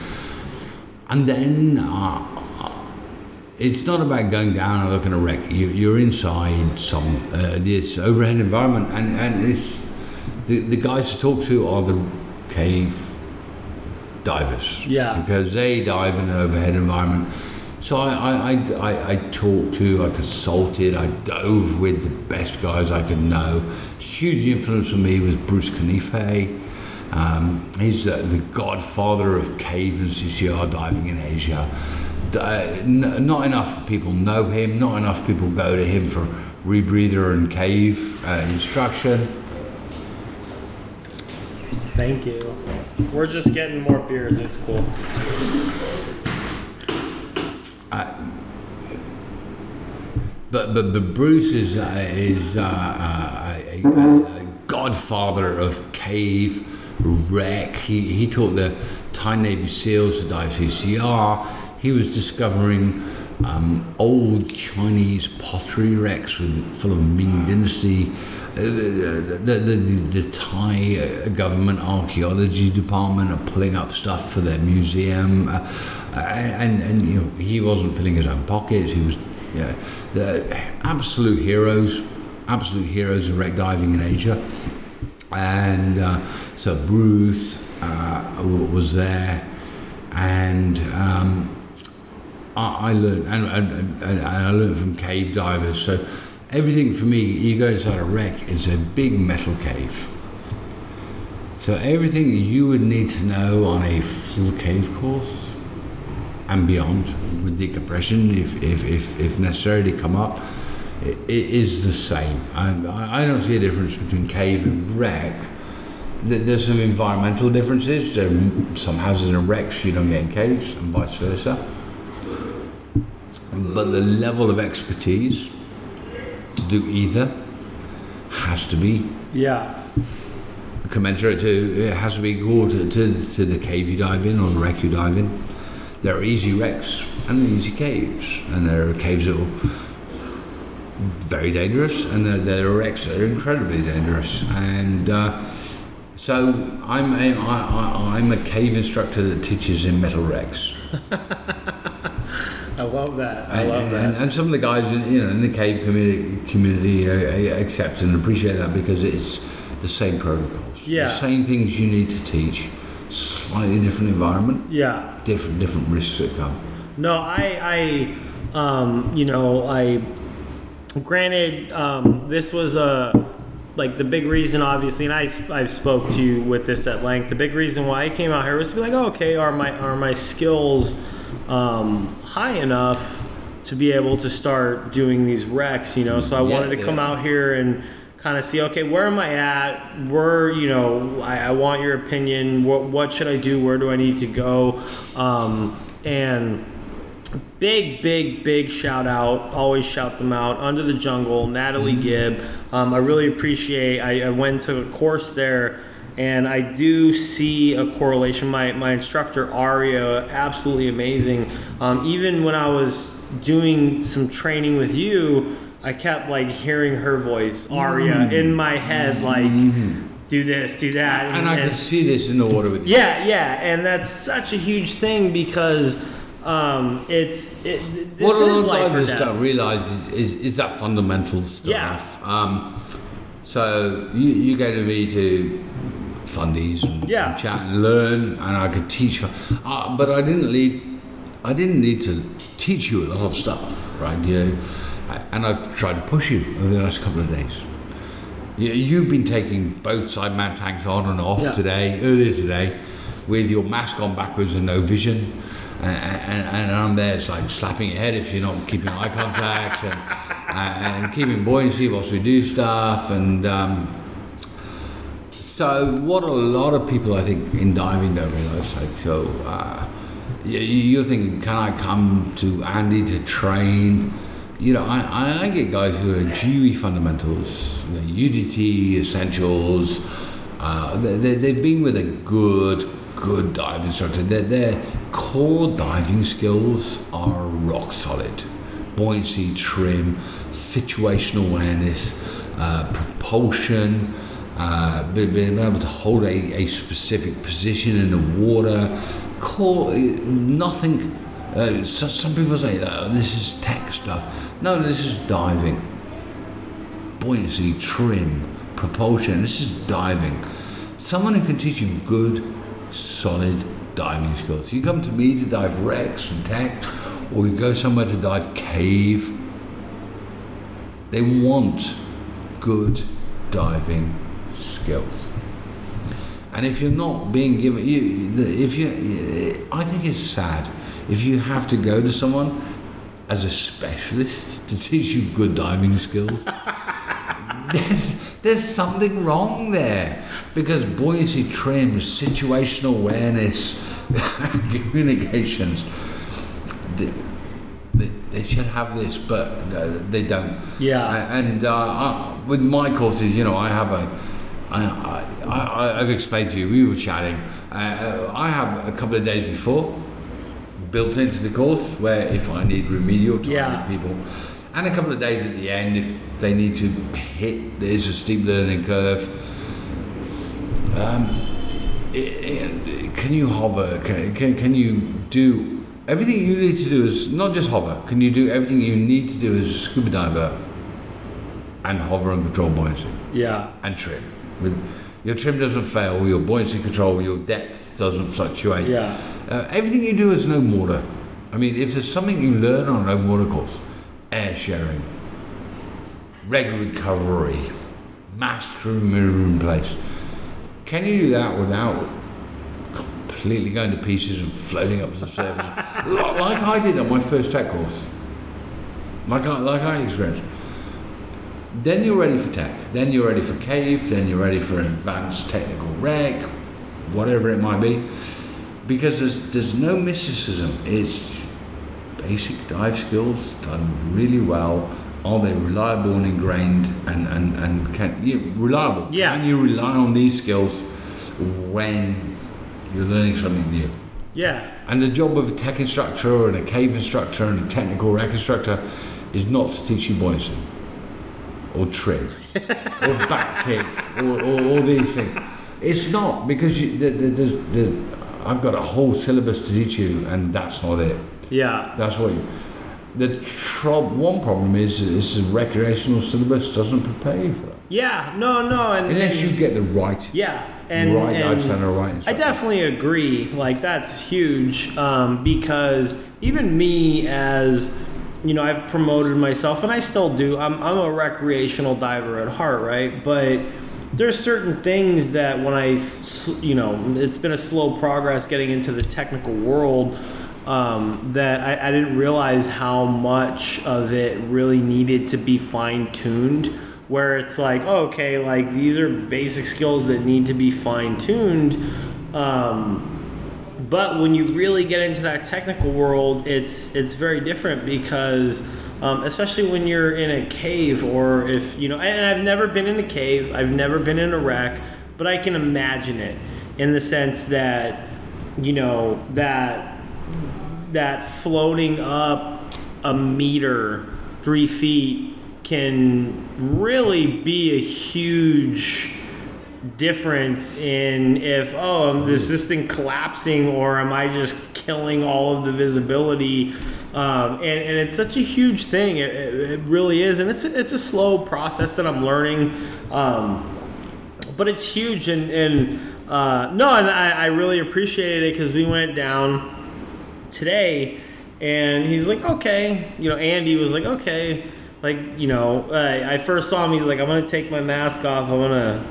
and then. Uh, It's not about going down and looking at a wreck. You, you're inside some uh, this overhead environment, and and it's the the guys to talk to are the cave divers. Yeah, because they dive in an overhead environment. So I I, I, I, I talked to, I consulted, I dove with the best guys I could know. Huge influence on me was Bruce Kenife. Um, he's uh, the godfather of cave and C C R diving in Asia. Uh, n- not enough people know him, not enough people go to him for rebreather and cave uh, instruction. Thank you. We're just getting more beers, it's cool. Uh, but, but but Bruce is, uh, is uh, uh, a, a godfather of cave wreck. He, he taught the Thai Navy SEALs to dive C C R. He was discovering um, old Chinese pottery wrecks with, full of Ming Dynasty. Uh, the, the, the, the Thai government archaeology department are pulling up stuff for their museum, uh, and, and you know, he wasn't filling his own pockets. He was, you know, the absolute heroes, absolute heroes of wreck diving in Asia. And uh, so Bruce uh, was there, and. Um, I learned, and, and, and I learned from cave divers. So everything for me, you go inside a wreck, it's a big metal cave. So everything you would need to know on a full cave course and beyond, with decompression, if if if, if necessary to come up, it, it is the same. I, I don't see a difference between cave and wreck. There's some environmental differences. There are some houses and wrecks you don't get in caves, and vice versa. But the level of expertise to do either has to be yeah commensurate to it has to be equal to, to, to the cave you dive in or the wreck you dive in. There are easy wrecks and easy caves, and there are caves that are very dangerous, and there, there are wrecks that are incredibly dangerous. And uh, so I'm a, I, I, I'm a cave instructor that teaches in metal wrecks. I love that. I and, love that. And, and some of the guys in, you know, in the cave community, community uh, accept and appreciate that because it's the same protocols. Yeah. The same things you need to teach. Slightly different environment. Yeah. Different different risks that come. No, I, I um, you know, I. Granted, um, this was a like the big reason, obviously, and I I've spoke to you with this at length. The big reason why I came out here was to be like, oh, okay, are my are my skills um, high enough to be able to start doing these wrecks? You know, so I yeah, wanted to yeah. come out here and kind of see, okay, where am I at? Where, you know, I, I want your opinion. What what should I do? Where do I need to go? Um, and Big, big, big shout out. Always shout them out. Under the Jungle, Natalie Gibb. Um, I really appreciate I, I went to a course there, and I do see a correlation. My my instructor, Aria, absolutely amazing. Um, even when I was doing some training with you, I kept like hearing her voice, Aria, mm-hmm. in my head, like... Mm-hmm. Do this, do that. And, and I and, can see this in the water with you. Yeah, yeah. And that's such a huge thing because... Um, it's it, this what a lot of divers don't realise is, is, is that fundamental stuff. Yeah. Um, so you, you go to me to fundies and, yeah. and chat and learn, and I could teach. Uh, but I didn't lead. I didn't need to teach you a lot of stuff, right? You, and I've tried to push you over the last couple of days. You, you've been taking both side mount tanks on and off yeah. today, earlier today, with your mask on backwards and no vision. And, and, and I'm there, it's like slapping your head if you're not keeping eye contact and, and keeping buoyancy whilst we do stuff. And um, so, what a lot of people I think in diving don't realise. Like, so uh, you, you're thinking, can I come to Andy to train? You know, I, I get guys who are G U I fundamentals, you know, U D T essentials. Uh, they, they, they've been with a good, good dive instructor. They're there. Core diving skills are rock solid. Buoyancy, trim, situational awareness, uh, propulsion, uh, being able to hold a, a specific position in the water. Core, nothing. Uh, so, some people say, oh, this is tech stuff. No, this is diving. Buoyancy, trim, propulsion. This is diving. Someone who can teach you good, solid diving skills. You come to me to dive wrecks and tech, or you go somewhere to dive cave. They want good diving skills, and if you're not being given, you, if you, I think it's sad if you have to go to someone as a specialist to teach you good diving skills. there's, there's something wrong there. Because buoyancy, trim, situational awareness, communications, they, they, they should have this, but they don't. Yeah. And uh, I, with my courses, you know, I have a, I, I, I, I've explained to you, we were chatting. Uh, I have a couple of days before built into the course where if I need remedial time yeah. with people, and a couple of days at the end if they need to hit, there's a steep learning curve. Um, it, it, can you hover? Can, can can you do everything you need to do as not just hover? Can you do everything you need to do as a scuba diver and hover and control buoyancy? Yeah. And trim. With your trim doesn't fail. Your buoyancy control. Your depth doesn't fluctuate. Yeah. Uh, everything you do is an open water. I mean, if there's something you learn on an open water course, air sharing, reg recovery, master maneuver in place. Can you do that without completely going to pieces and floating up to the surface? Like I did on my first tech course. Like I, like I experienced. Then you're ready for tech. Then you're ready for cave. Then you're ready for an advanced technical wreck, whatever it might be. Because there's, there's no mysticism. It's basic dive skills done really well. Are they reliable and ingrained and, and, and can you reliable? Yeah. Can you rely on these skills when you're learning something new? Yeah. And the job of a tech instructor and a cave instructor and a technical wreck instructor is not to teach you buoyancy or trim or back kick or, or all these things. It's not because you, there, there, there, there, I've got a whole syllabus to teach you and that's not it. Yeah. That's why. The trob one problem is is the recreational syllabus doesn't prepare you for that. Yeah, no, no, and unless and, you get the right, yeah, and, right lifestyle, right. I definitely agree. Like that's huge um, because even me, as you know, I've promoted myself, and I still do. I'm I'm a recreational diver at heart, right? But there's certain things that when I, you know, it's been a slow progress getting into the technical world. Um, that I, I didn't realize how much of it really needed to be fine-tuned, where it's like, okay, like these are basic skills that need to be fine-tuned, um, but when you really get into that technical world, it's it's very different because um, especially when you're in a cave, or if you know, and I've never been in the cave, I've never been in a wreck, but I can imagine it in the sense that, you know, that that floating up a meter, three feet, can really be a huge difference in if, oh, is this thing collapsing or am I just killing all of the visibility? Um, and, and it's such a huge thing. It, it, it really is. And it's a, it's a slow process that I'm learning. Um, but it's huge. And, and uh, no, and I, I really appreciated it because we went down today and he's like, okay, you know, Andy was like, okay, like, you know, I, I first saw him, he's like, I'm gonna take my mask off, I'm gonna,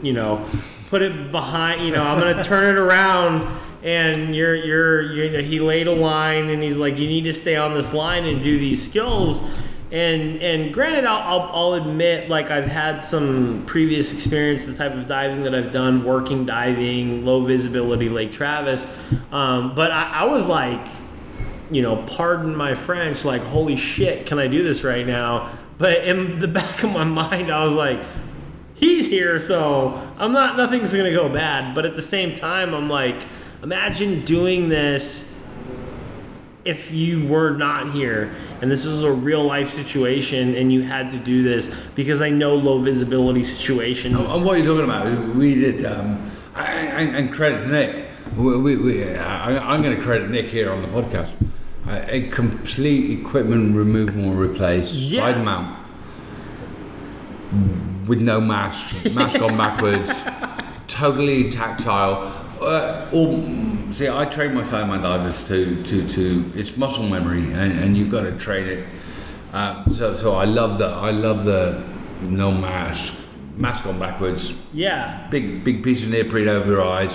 you know, put it behind, you know, I'm gonna turn it around, and you're, you're, you're, you know, he laid a line and he's like, you need to stay on this line and do these skills. And and granted, I'll, I'll, I'll admit, like, I've had some previous experience, the type of diving that I've done, working diving, low visibility Lake Travis. Um, but I, I was like, you know, pardon my French, like, holy shit, can I do this right now? But in the back of my mind, I was like, he's here, so I'm not, nothing's going to go bad. But at the same time, I'm like, imagine doing this if you were not here and this was a real life situation and you had to do this, because I know low visibility situations. And what you're talking about, we did, um, I, I, and credit to Nick, we, we, we, I, I'm going to credit Nick here on the podcast, a complete equipment removal and replace, yeah. Side mount, with no mask, mask on backwards, totally tactile. Uh, all, see, I train my side mount divers to, to, to it's muscle memory, and, and you've got to train it. Uh, so so I love the I love the no mask mask on backwards. Yeah. Big big piece of neoprene over their eyes.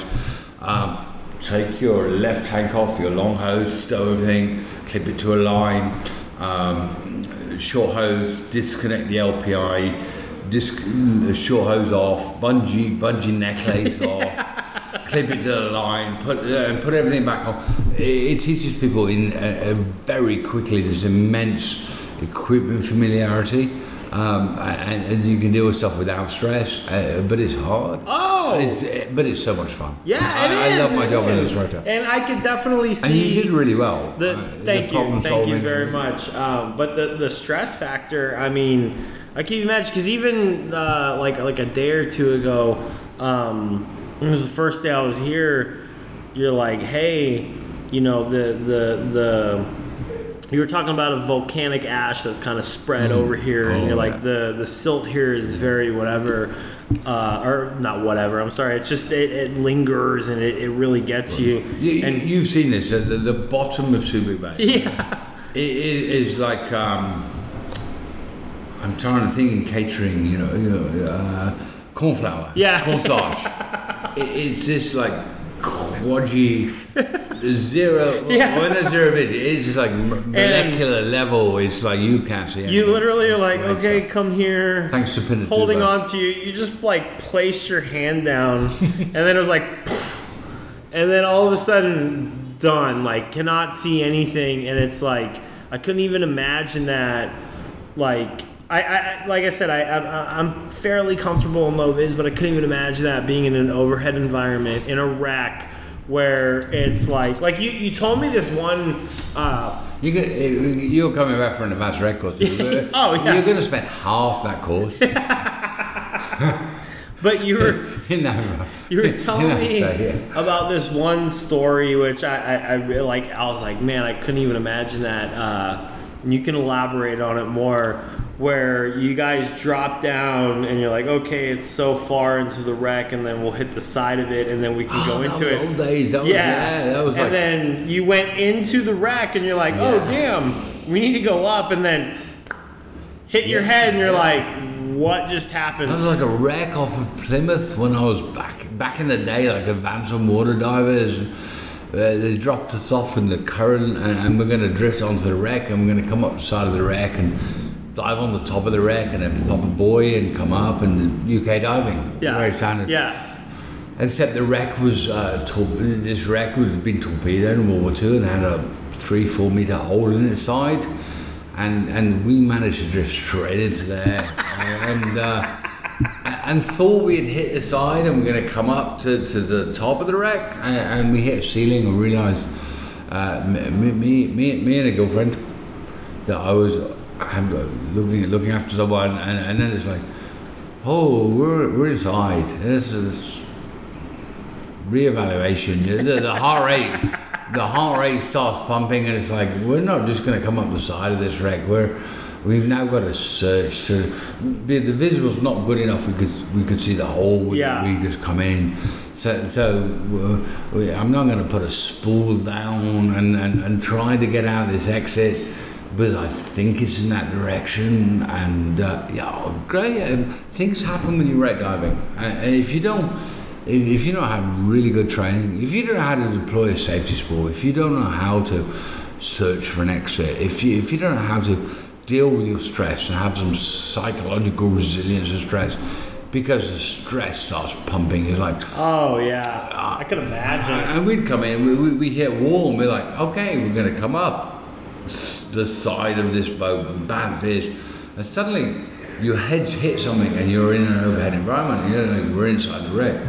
Um, take your left tank off, your long hose, stow everything, clip it to a line. Um, short hose, disconnect the L P I, disc the short hose off, bungee bungee necklace off. Clip it to the line, put uh, put everything back on. It, it teaches people in uh, very quickly this immense equipment familiarity, um, and, and you can deal with stuff without stress. Uh, but it's hard. Oh, it's, it, but it's so much fun. Yeah, I, it is. I love my job as an instructor, and I could definitely see. And you did really well. The, uh, thank the you, thank you very much. Um, but the the stress factor, I mean, I can't imagine, because even uh, like like a day or two ago. Um, It was the first day I was here. You're like, hey, you know, the the the you were talking about a volcanic ash that's kind of spread mm. over here, oh, and you're like, yeah. the the silt here is very whatever, uh, or not whatever. I'm sorry, it's just it, it lingers and it, it really gets you. you and you've seen this at the, the bottom of Subic Bay. Yeah, it, it is like um, I'm trying to think in catering, you know, you know, uh, cornflour, yeah, cornstarch. It's just like quadgy zero, yeah. Well, not zero vision. It's just like molecular and level. It's like you can't see anything. You literally are like, okay, come here. Thanks for pinning holding to on to you. You just like placed your hand down, and then it was like, poof, and then all of a sudden, done. Like cannot see anything, and it's like I couldn't even imagine that, like. I, I like I said, I, I I'm fairly comfortable in low vis, but I couldn't even imagine that being in an overhead environment in a rack where it's like like you, you told me this one. Uh, you could, you're coming back for an advanced rec course. Oh yeah. You're going to spend half that course. But you were in that. You were telling me day, yeah. about this one story, which I, I, I really like. I was like, man, I couldn't even imagine that. Uh, and you can elaborate on it more. Where you guys drop down and you're like, okay, it's so far into the wreck, and then we'll hit the side of it, and then we can oh, go into it. Old days, that was, yeah. yeah, that was. And like, then you went into the wreck, and you're like, yeah. oh damn, we need to go up, and then hit yeah. your head, and you're yeah. like, what just happened? I was like a wreck off of Plymouth when I was back back in the day, like advanced water divers. Uh, they dropped us off in the current, and, and we're going to drift onto the wreck, and we're going to come up the side of the wreck and dive on the top of the wreck and then pop a buoy and come up, and U K diving. Yeah. Very standard. Yeah. Except the wreck was, uh, tor- this wreck had been torpedoed in World War Two and had a three, four meter hole in its side. And and we managed to drift straight into there and uh, and thought we had hit the side and we're going to come up to, to the top of the wreck. And, and we hit a ceiling and realized, uh, me, me, me, me and a girlfriend, that I was, I'm looking looking after someone, and, and then it's like, oh, we're we're inside. This is reevaluation. The, the heart rate, the heart rate starts pumping, and it's like, we're not just going to come up the side of this wreck. We're we've now got to search. To the, the visual's not good enough. We could we could see the hole. Yeah. We just come in. So so we, I'm not going to put a spool down and, and, and try to get out of this exit. But I think it's in that direction, and uh, yeah, great. Um, things happen when you wreck diving. Uh, if you don't, if, if you don't have really good training, if you don't know how to deploy a safety spool, if you don't know how to search for an exit, if you if you don't know how to deal with your stress and have some psychological resilience to stress, because the stress starts pumping, it's like, oh yeah, uh, I can imagine. And we'd come in, we, we we hit wall, and we're like, okay, we're gonna come up the side of this boat and bad fish, and suddenly your heads hit something and you're in an overhead environment. You don't know we're inside the wreck,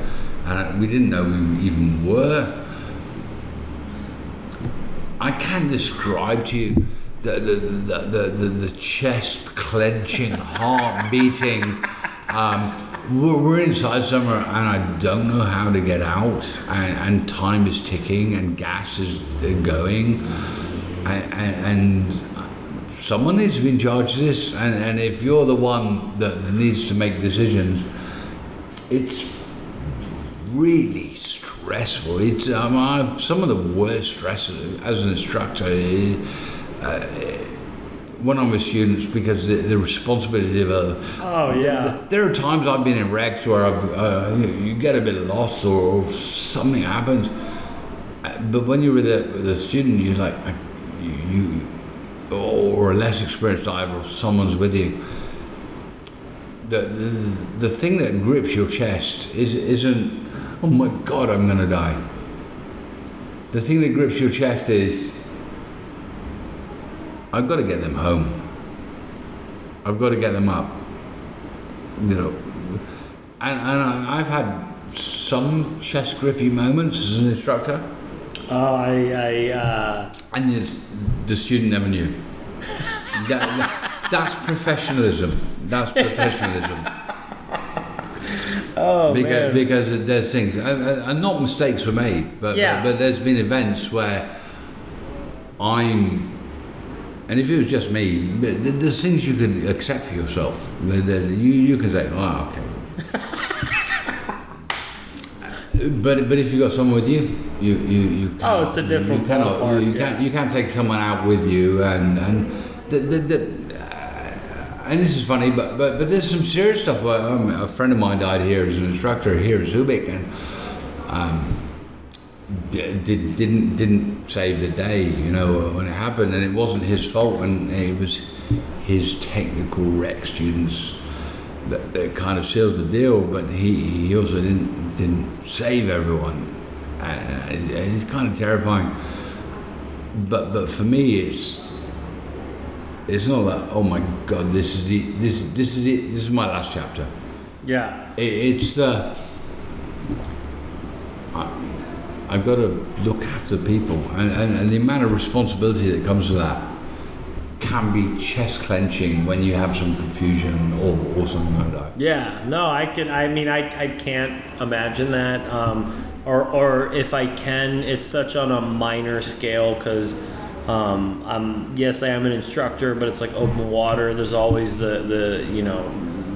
and we didn't know we even were. I can describe to you the the the the, the, the chest clenching, heart beating. Um, we're, we're inside somewhere, and I don't know how to get out, and, and time is ticking, and gas is going. And, and someone needs to be in charge of this, and, and if you're the one that needs to make decisions, it's really stressful. It's um, I've some of the worst stresses as an instructor uh, when I'm with students, because the, the responsibility of a, oh yeah there are times I've been in wrecks where I've uh, you get a bit lost or something happens, but when you're with a, with a student, you're like, I You, or a less experienced diver, or someone's with you. The, the the thing that grips your chest is isn't, oh my God, I'm gonna die. The thing that grips your chest is, I've got to get them home. I've got to get them up. You know, and and I, I've had some chest grippy moments as an instructor. Oh, I, I uh... and the, the student never knew. that, that, that's professionalism. That's professionalism. Oh, because, man. Because there's things, and not mistakes were made, but, yeah. but but there's been events where I'm, and if it was just me, there's things you can accept for yourself. You you can say, oh, okay. But but if you got someone with you, you you you cannot, oh, it's a different you cannot part, you, you yeah. can't you can't take someone out with you, and and the, the, the, uh, and this is funny, but but but there's some serious stuff. Where, um, a friend of mine died here as an instructor here at Subic, and um, did didn't didn't save the day, you know, when it happened, and it wasn't his fault, and it was his technical rec students that, that kind of sealed the deal, but he, he also didn't didn't save everyone. Uh, it, it's kind of terrifying. But but for me, it's it's not like, oh my God, this is it, this this is it, this is my last chapter. Yeah. It, it's the I, I've got to look after people, and, and, and the amount of responsibility that comes with that can be chest clenching when you have some confusion or, or something like that. Yeah, no, I can. I mean, I, I can't imagine that. Um, or or if I can, it's such on a minor scale because um, I'm yes, I am an instructor, but it's like open water. There's always the the you know.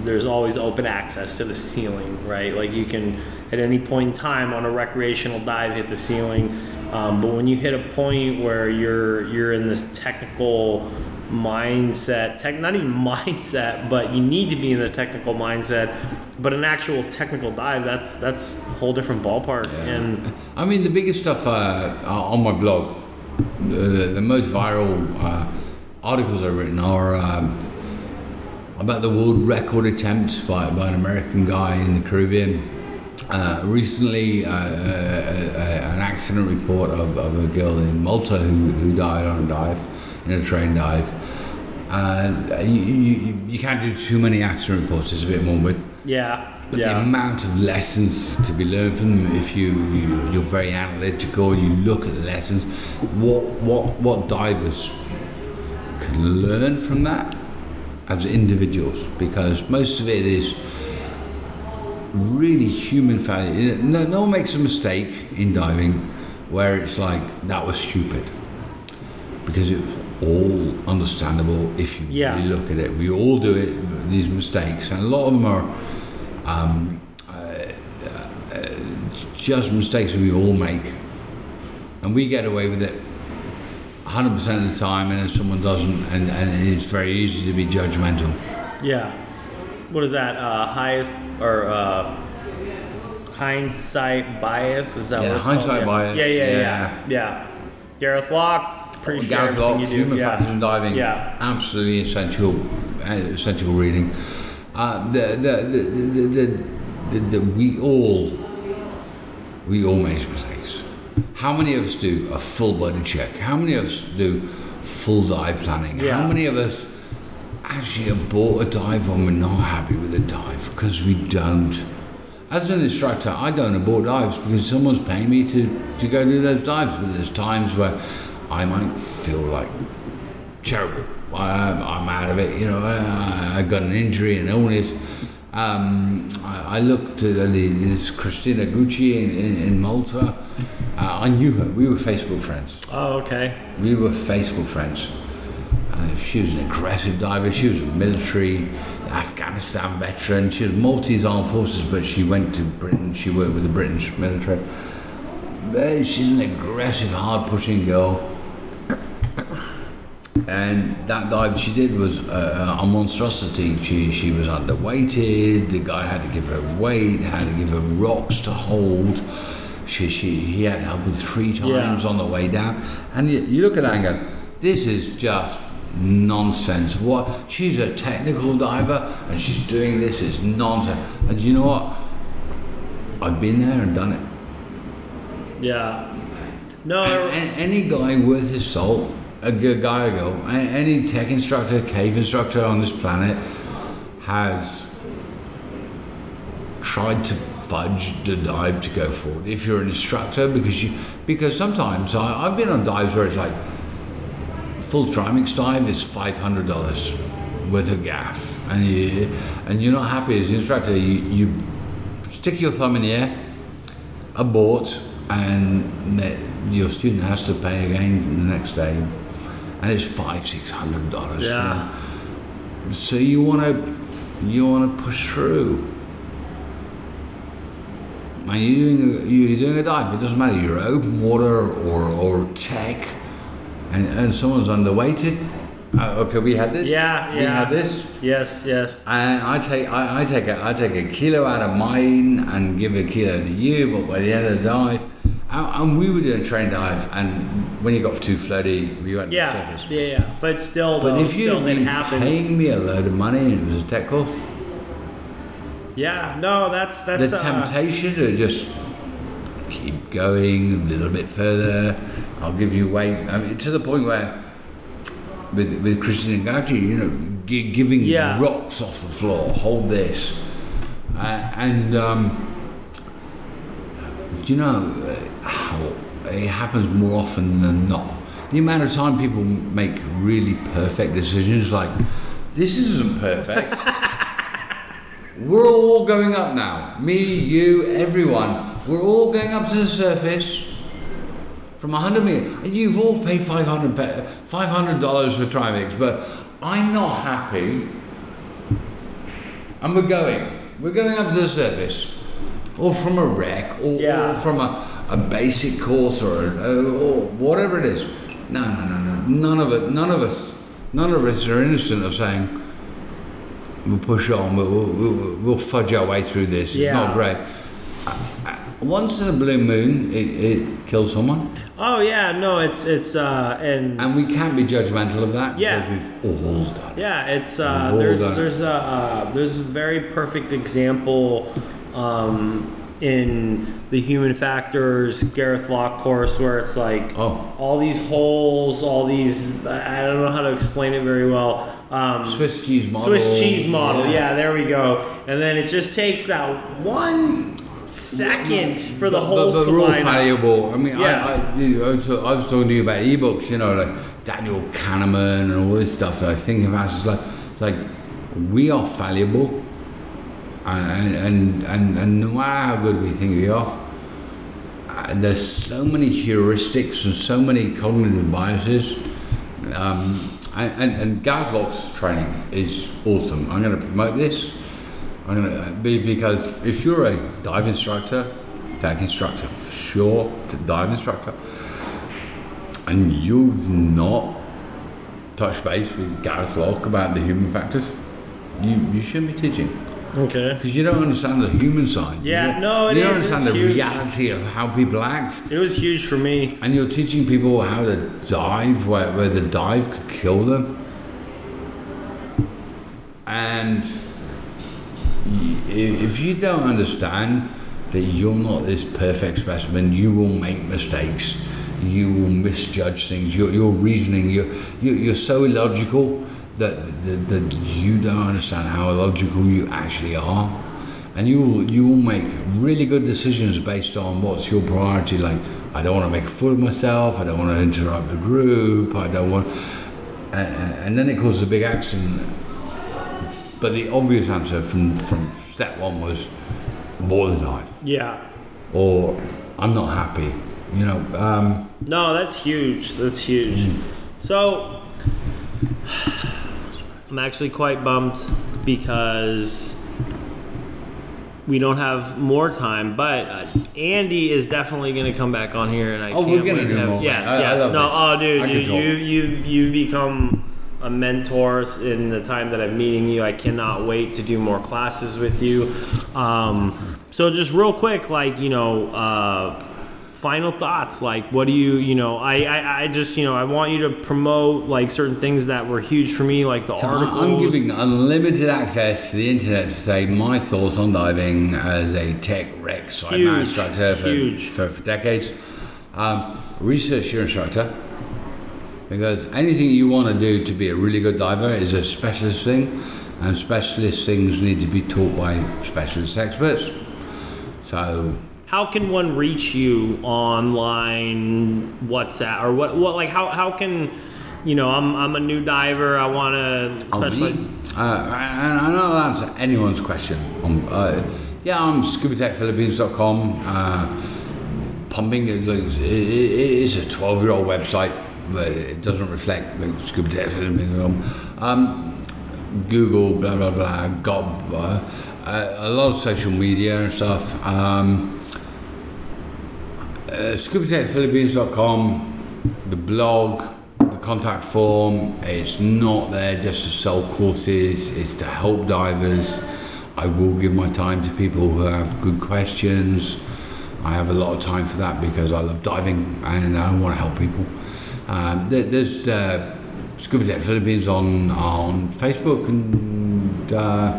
There's always open access to the ceiling, right? Like you can, at any point in time on a recreational dive, hit the ceiling. Um, but when you hit a point where you're you're in this technical mindset, tech, not even mindset, but you need to be in the technical mindset. But an actual technical dive, that's that's a whole different ballpark. Yeah. And I mean, the biggest stuff uh, on my blog, the, the most viral uh, articles I've written are. Um, about the world record attempt by, by an American guy in the Caribbean. Uh, recently, uh, a, a, an accident report of, of a girl in Malta who, who died on a dive, in a train dive. Uh, you, you, you can't do too many accident reports, it's a bit morbid. Yeah. But yeah. The amount of lessons to be learned from them, if you, you, you're very analytical, you look at the lessons, what, what, what divers can learn from that? As individuals, because most of it is really human failure. No, no one makes a mistake in diving where it's like that was stupid, because it was all understandable if you yeah. really look at it. We all do it, these mistakes, and a lot of them are um, uh, uh, just mistakes that we all make, and we get away with it one hundred percent of the time, and if someone doesn't, and, and it's very easy to be judgmental. Yeah. What is that? Uh, highest or uh, hindsight bias? Is that yeah, what it's hindsight called? bias. Yeah, yeah, yeah, yeah. yeah. yeah. Gareth Lock, appreciate oh, Gareth Lock, you do. Human yeah. Factors in Diving. Yeah. Absolutely essential, essential reading. Uh, the, the, the, the, the, the, the, we all, we all make mistakes. How many of us do a full body check? How many of us do full dive planning? Yeah. How many of us actually abort a dive when we're not happy with a dive? Because we don't. As an instructor, I don't abort dives because someone's paying me to, to go do those dives. But there's times where I might feel like terrible. I'm, I'm out of it, you know, I, I got an injury, an illness. Um, I, I looked at uh, the, this Christina Gucci in, in, in Malta. Uh, I knew her. We were Facebook friends. Oh, okay. We were Facebook friends. Uh, she was an aggressive diver. She was a military, Afghanistan veteran. She was Maltese Armed Forces, but she went to Britain. She worked with the British military. Uh, she's an aggressive, hard-pushing girl. And that dive she did was uh, a monstrosity. She she was underweighted. The guy had to give her weight, had to give her rocks to hold. She she he had help with three times yeah. on the way down. And you, you look at that and go, this is just nonsense. What? She's a technical diver and she's doing this. It's nonsense. And you know what? I've been there and done it. Yeah. No. And, and any guy worth his salt. A good guy or girl, any tech instructor, cave instructor on this planet has tried to fudge the dive to go forward. If you're an instructor, because you, because sometimes I, I've been on dives where it's like full trimix dive is five hundred dollars worth of gaff, and you and you're not happy as an instructor. You, you stick your thumb in the air, abort, and your student has to pay again the next day, and it's five, six hundred dollars. Yeah. You know? So you want to, you want to push through. And you're doing, you're doing a dive. It doesn't matter. You're open water or or tech, and and someone's underweighted. Uh, okay, we had this. Yeah, yeah. We had this. Yes, yes. And I take, I, I take, a, I take a kilo out of mine and give a kilo to you. But by the end of the dive. And we were doing train dive, and when you got too floaty, we went yeah, to the surface. Yeah, yeah, but still, though, but if you had been paying me a load of money and it was a tech off, yeah, no, that's that's the uh, temptation to just keep going a little bit further. I'll give you weight. I mean, to the point where with with Christian Gachi, you know, g- giving yeah. rocks off the floor, hold this, uh, and um, you know. How it happens more often than not. the amount of time people make really perfect decisions, like, this isn't perfect. We're all going up now. Me, you, everyone. We're all going up to the surface from one hundred meters. And you've all paid five hundred dollars for Trivex, but I'm not happy. And we're going. We're going up to the surface. Or from a wreck, or, yeah. or from a, a basic course, or, or, or whatever it is. No, no, no, no. None of it. None of us. None of us are innocent of saying, we'll push on, we'll, we'll, we'll fudge our way through this, yeah. It's not great. Once in a blue moon, it, it kills someone. Oh yeah, no, it's, it's, uh, and... And we can't be judgmental of that, yeah. because we've all done it. Yeah, it's, uh, there's, there's a, uh, there's a very perfect example, um, in the Human Factors Gareth Lock course, where it's like, oh. all these holes, all these, I don't know how to explain it very well. Um, Swiss cheese model. Swiss cheese model, yeah. yeah, there we go. And then it just takes that one second for the but, holes but, but to line up. But we're all valuable. I mean, yeah. I, I, you know, I, was, I was talking to you about ebooks, you know, like Daniel Kahneman and all this stuff that I think about. It's like, it's like we are valuable, and, and, and, and no matter how good we think we are, and there's so many heuristics and so many cognitive biases. Um, And, and, and Gareth Lock's training is awesome. I'm going to promote this. I'm going to be, because if you're a dive instructor, tech instructor, for sure, to dive instructor, and you've not touched base with Gareth Lock about the human factors, you, you shouldn't be teaching. Okay. Because you don't understand the human side. Yeah, you no, it you is. You don't understand the huge. reality of how people act. It was huge for me. And you're teaching people how to dive, where, where the dive could kill them. And if you don't understand that you're not this perfect specimen, you will make mistakes. You will misjudge things. Your, your reasoning, you're, you're so illogical. That, that, that you don't understand how illogical you actually are, and you will, you will make really good decisions based on what's your priority. Like, I don't want to make a fool of myself, I don't want to interrupt the group, I don't want, and, and then it causes a big accident. But the obvious answer from, from step one was more than dive. Yeah. Or I'm not happy. You know. Um, no, that's huge. That's huge. Mm. So. I'm actually quite bummed because we don't have more time, but Andy is definitely going to come back on here, and I oh, can't we're gonna wait do more. Yes, I, yes. I no, oh, dude, you, you you you become a mentor in the time that I'm meeting you. I cannot wait to do more classes with you. Um, so just real quick, like, you know, uh, final thoughts, like, what do you, you know, I, I, I just, you know, I want you to promote, like, certain things that were huge for me, like the so articles. I'm giving unlimited access to the internet to say my thoughts on diving as a tech rec sideman instructor for, huge. For, for decades. Um, research your instructor, because anything you want to do to be a really good diver is a specialist thing, and specialist things need to be taught by specialist experts. So... How can one reach you online, WhatsApp, or what, what, like, how, how can, you know, I'm, I'm a new diver, I want to specialize. Uh, I, I know I'll answer anyone's question. Um, uh, yeah, I'm scuba tech philippines dot com, uh, pumping, it, it, it is a twelve year old website, but it doesn't reflect Scuba Tech Philippines. Um, Google, blah, blah, blah, got uh, a lot of social media and stuff. Um, Uh, scuba tech philippines dot com, the blog, the contact form, it's not there just to sell courses, it's to help divers. I will give my time to people who have good questions. I have a lot of time for that because I love diving and I want to help people. Um, there, there's uh, Scuba Tech Philippines on, on Facebook and uh,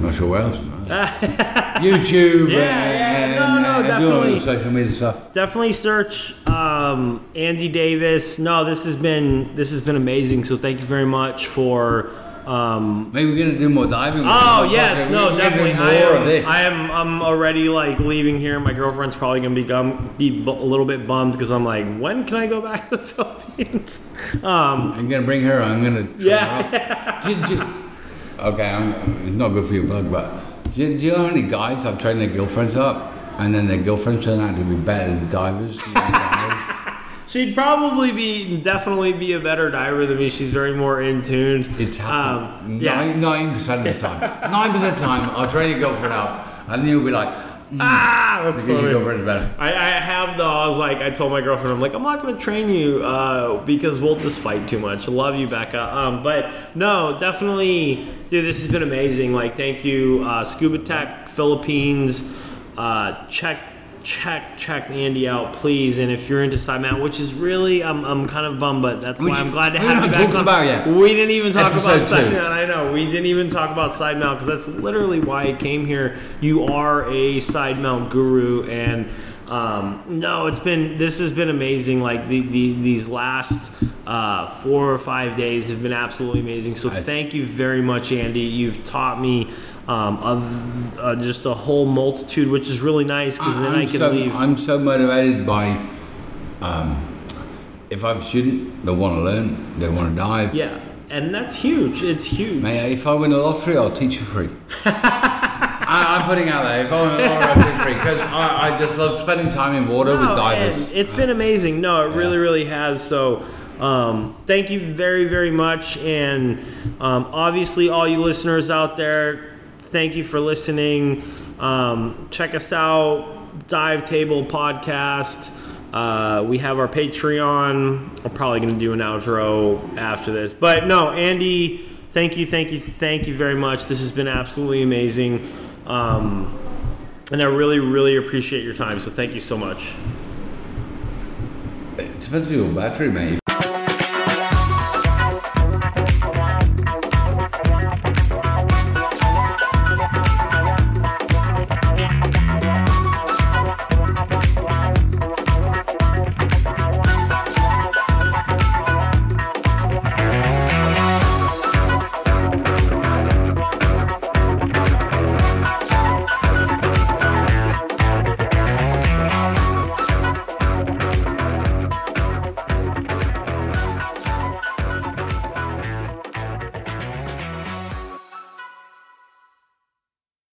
not sure where else. YouTube, yeah, and, yeah, no, no, and definitely, all social media stuff. Definitely search um, Andy Davis. No, this has been this has been amazing. So thank you very much for Um, Maybe we're going to do more diving. Oh, yes. Okay, no, definitely. I am, I am I'm already like leaving here. My girlfriend's probably going to be, gum, be a little bit bummed because I'm like, when can I go back to the Philippines? Um, I'm going to bring her. I'm going to. Yeah. yeah. Do you, do you, okay. I'm, it's not good for your plug, but do you, do you know how many guys have trained their girlfriends up and then their girlfriends turn out to be better divers? Than divers? She'd probably be, definitely be a better diver than me. She's very more in tune. It's happened. Um, yeah. ninety percent of the time. ninety percent of the time, I'll train your girlfriend up, and you'll be like, mm, ah, that's because your girlfriend's better. I, I have though, I was like, I told my girlfriend, I'm like, I'm not going to train you uh, because we'll just fight too much. I love you, Becca. Um, but no, definitely, dude, this has been amazing. Like, thank you, uh, Scuba Tech Philippines. Uh, check. Check check Andy out, please. And if you're into Sideman, which is really, I'm I'm kind of bummed, but that's which, why I'm glad to have you back. About yet. We didn't even talk Episode about Sideman. I know we didn't even talk about Sideman because that's literally why I came here. You are a Sideman guru, and um, no, it's been this has been amazing. Like the, the these last uh, four or five days have been absolutely amazing. So I, thank you very much, Andy. You've taught me. Um, of uh, just a whole multitude, which is really nice because then I can so, leave. I'm so motivated by um, if I have a student, they want to learn, they want to dive. Yeah, and that's huge. It's huge. Mate, if I win the lottery, I'll teach you free. I, I'm putting out there. If I win the lottery, I'll teach you free because I, I just love spending time in water no, with divers. It's been amazing. No, it yeah. really, really has. So. Um, thank you very, very much. And um, obviously, all you listeners out there, thank you for listening. Um, check us out, Dive Table Podcast. Uh, we have our Patreon. I'm probably going to do an outro after this. But no, Andy, thank you, thank you, thank you very much. This has been absolutely amazing. Um, and I really, really appreciate your time. So thank you so much. It depends on your battery, mate.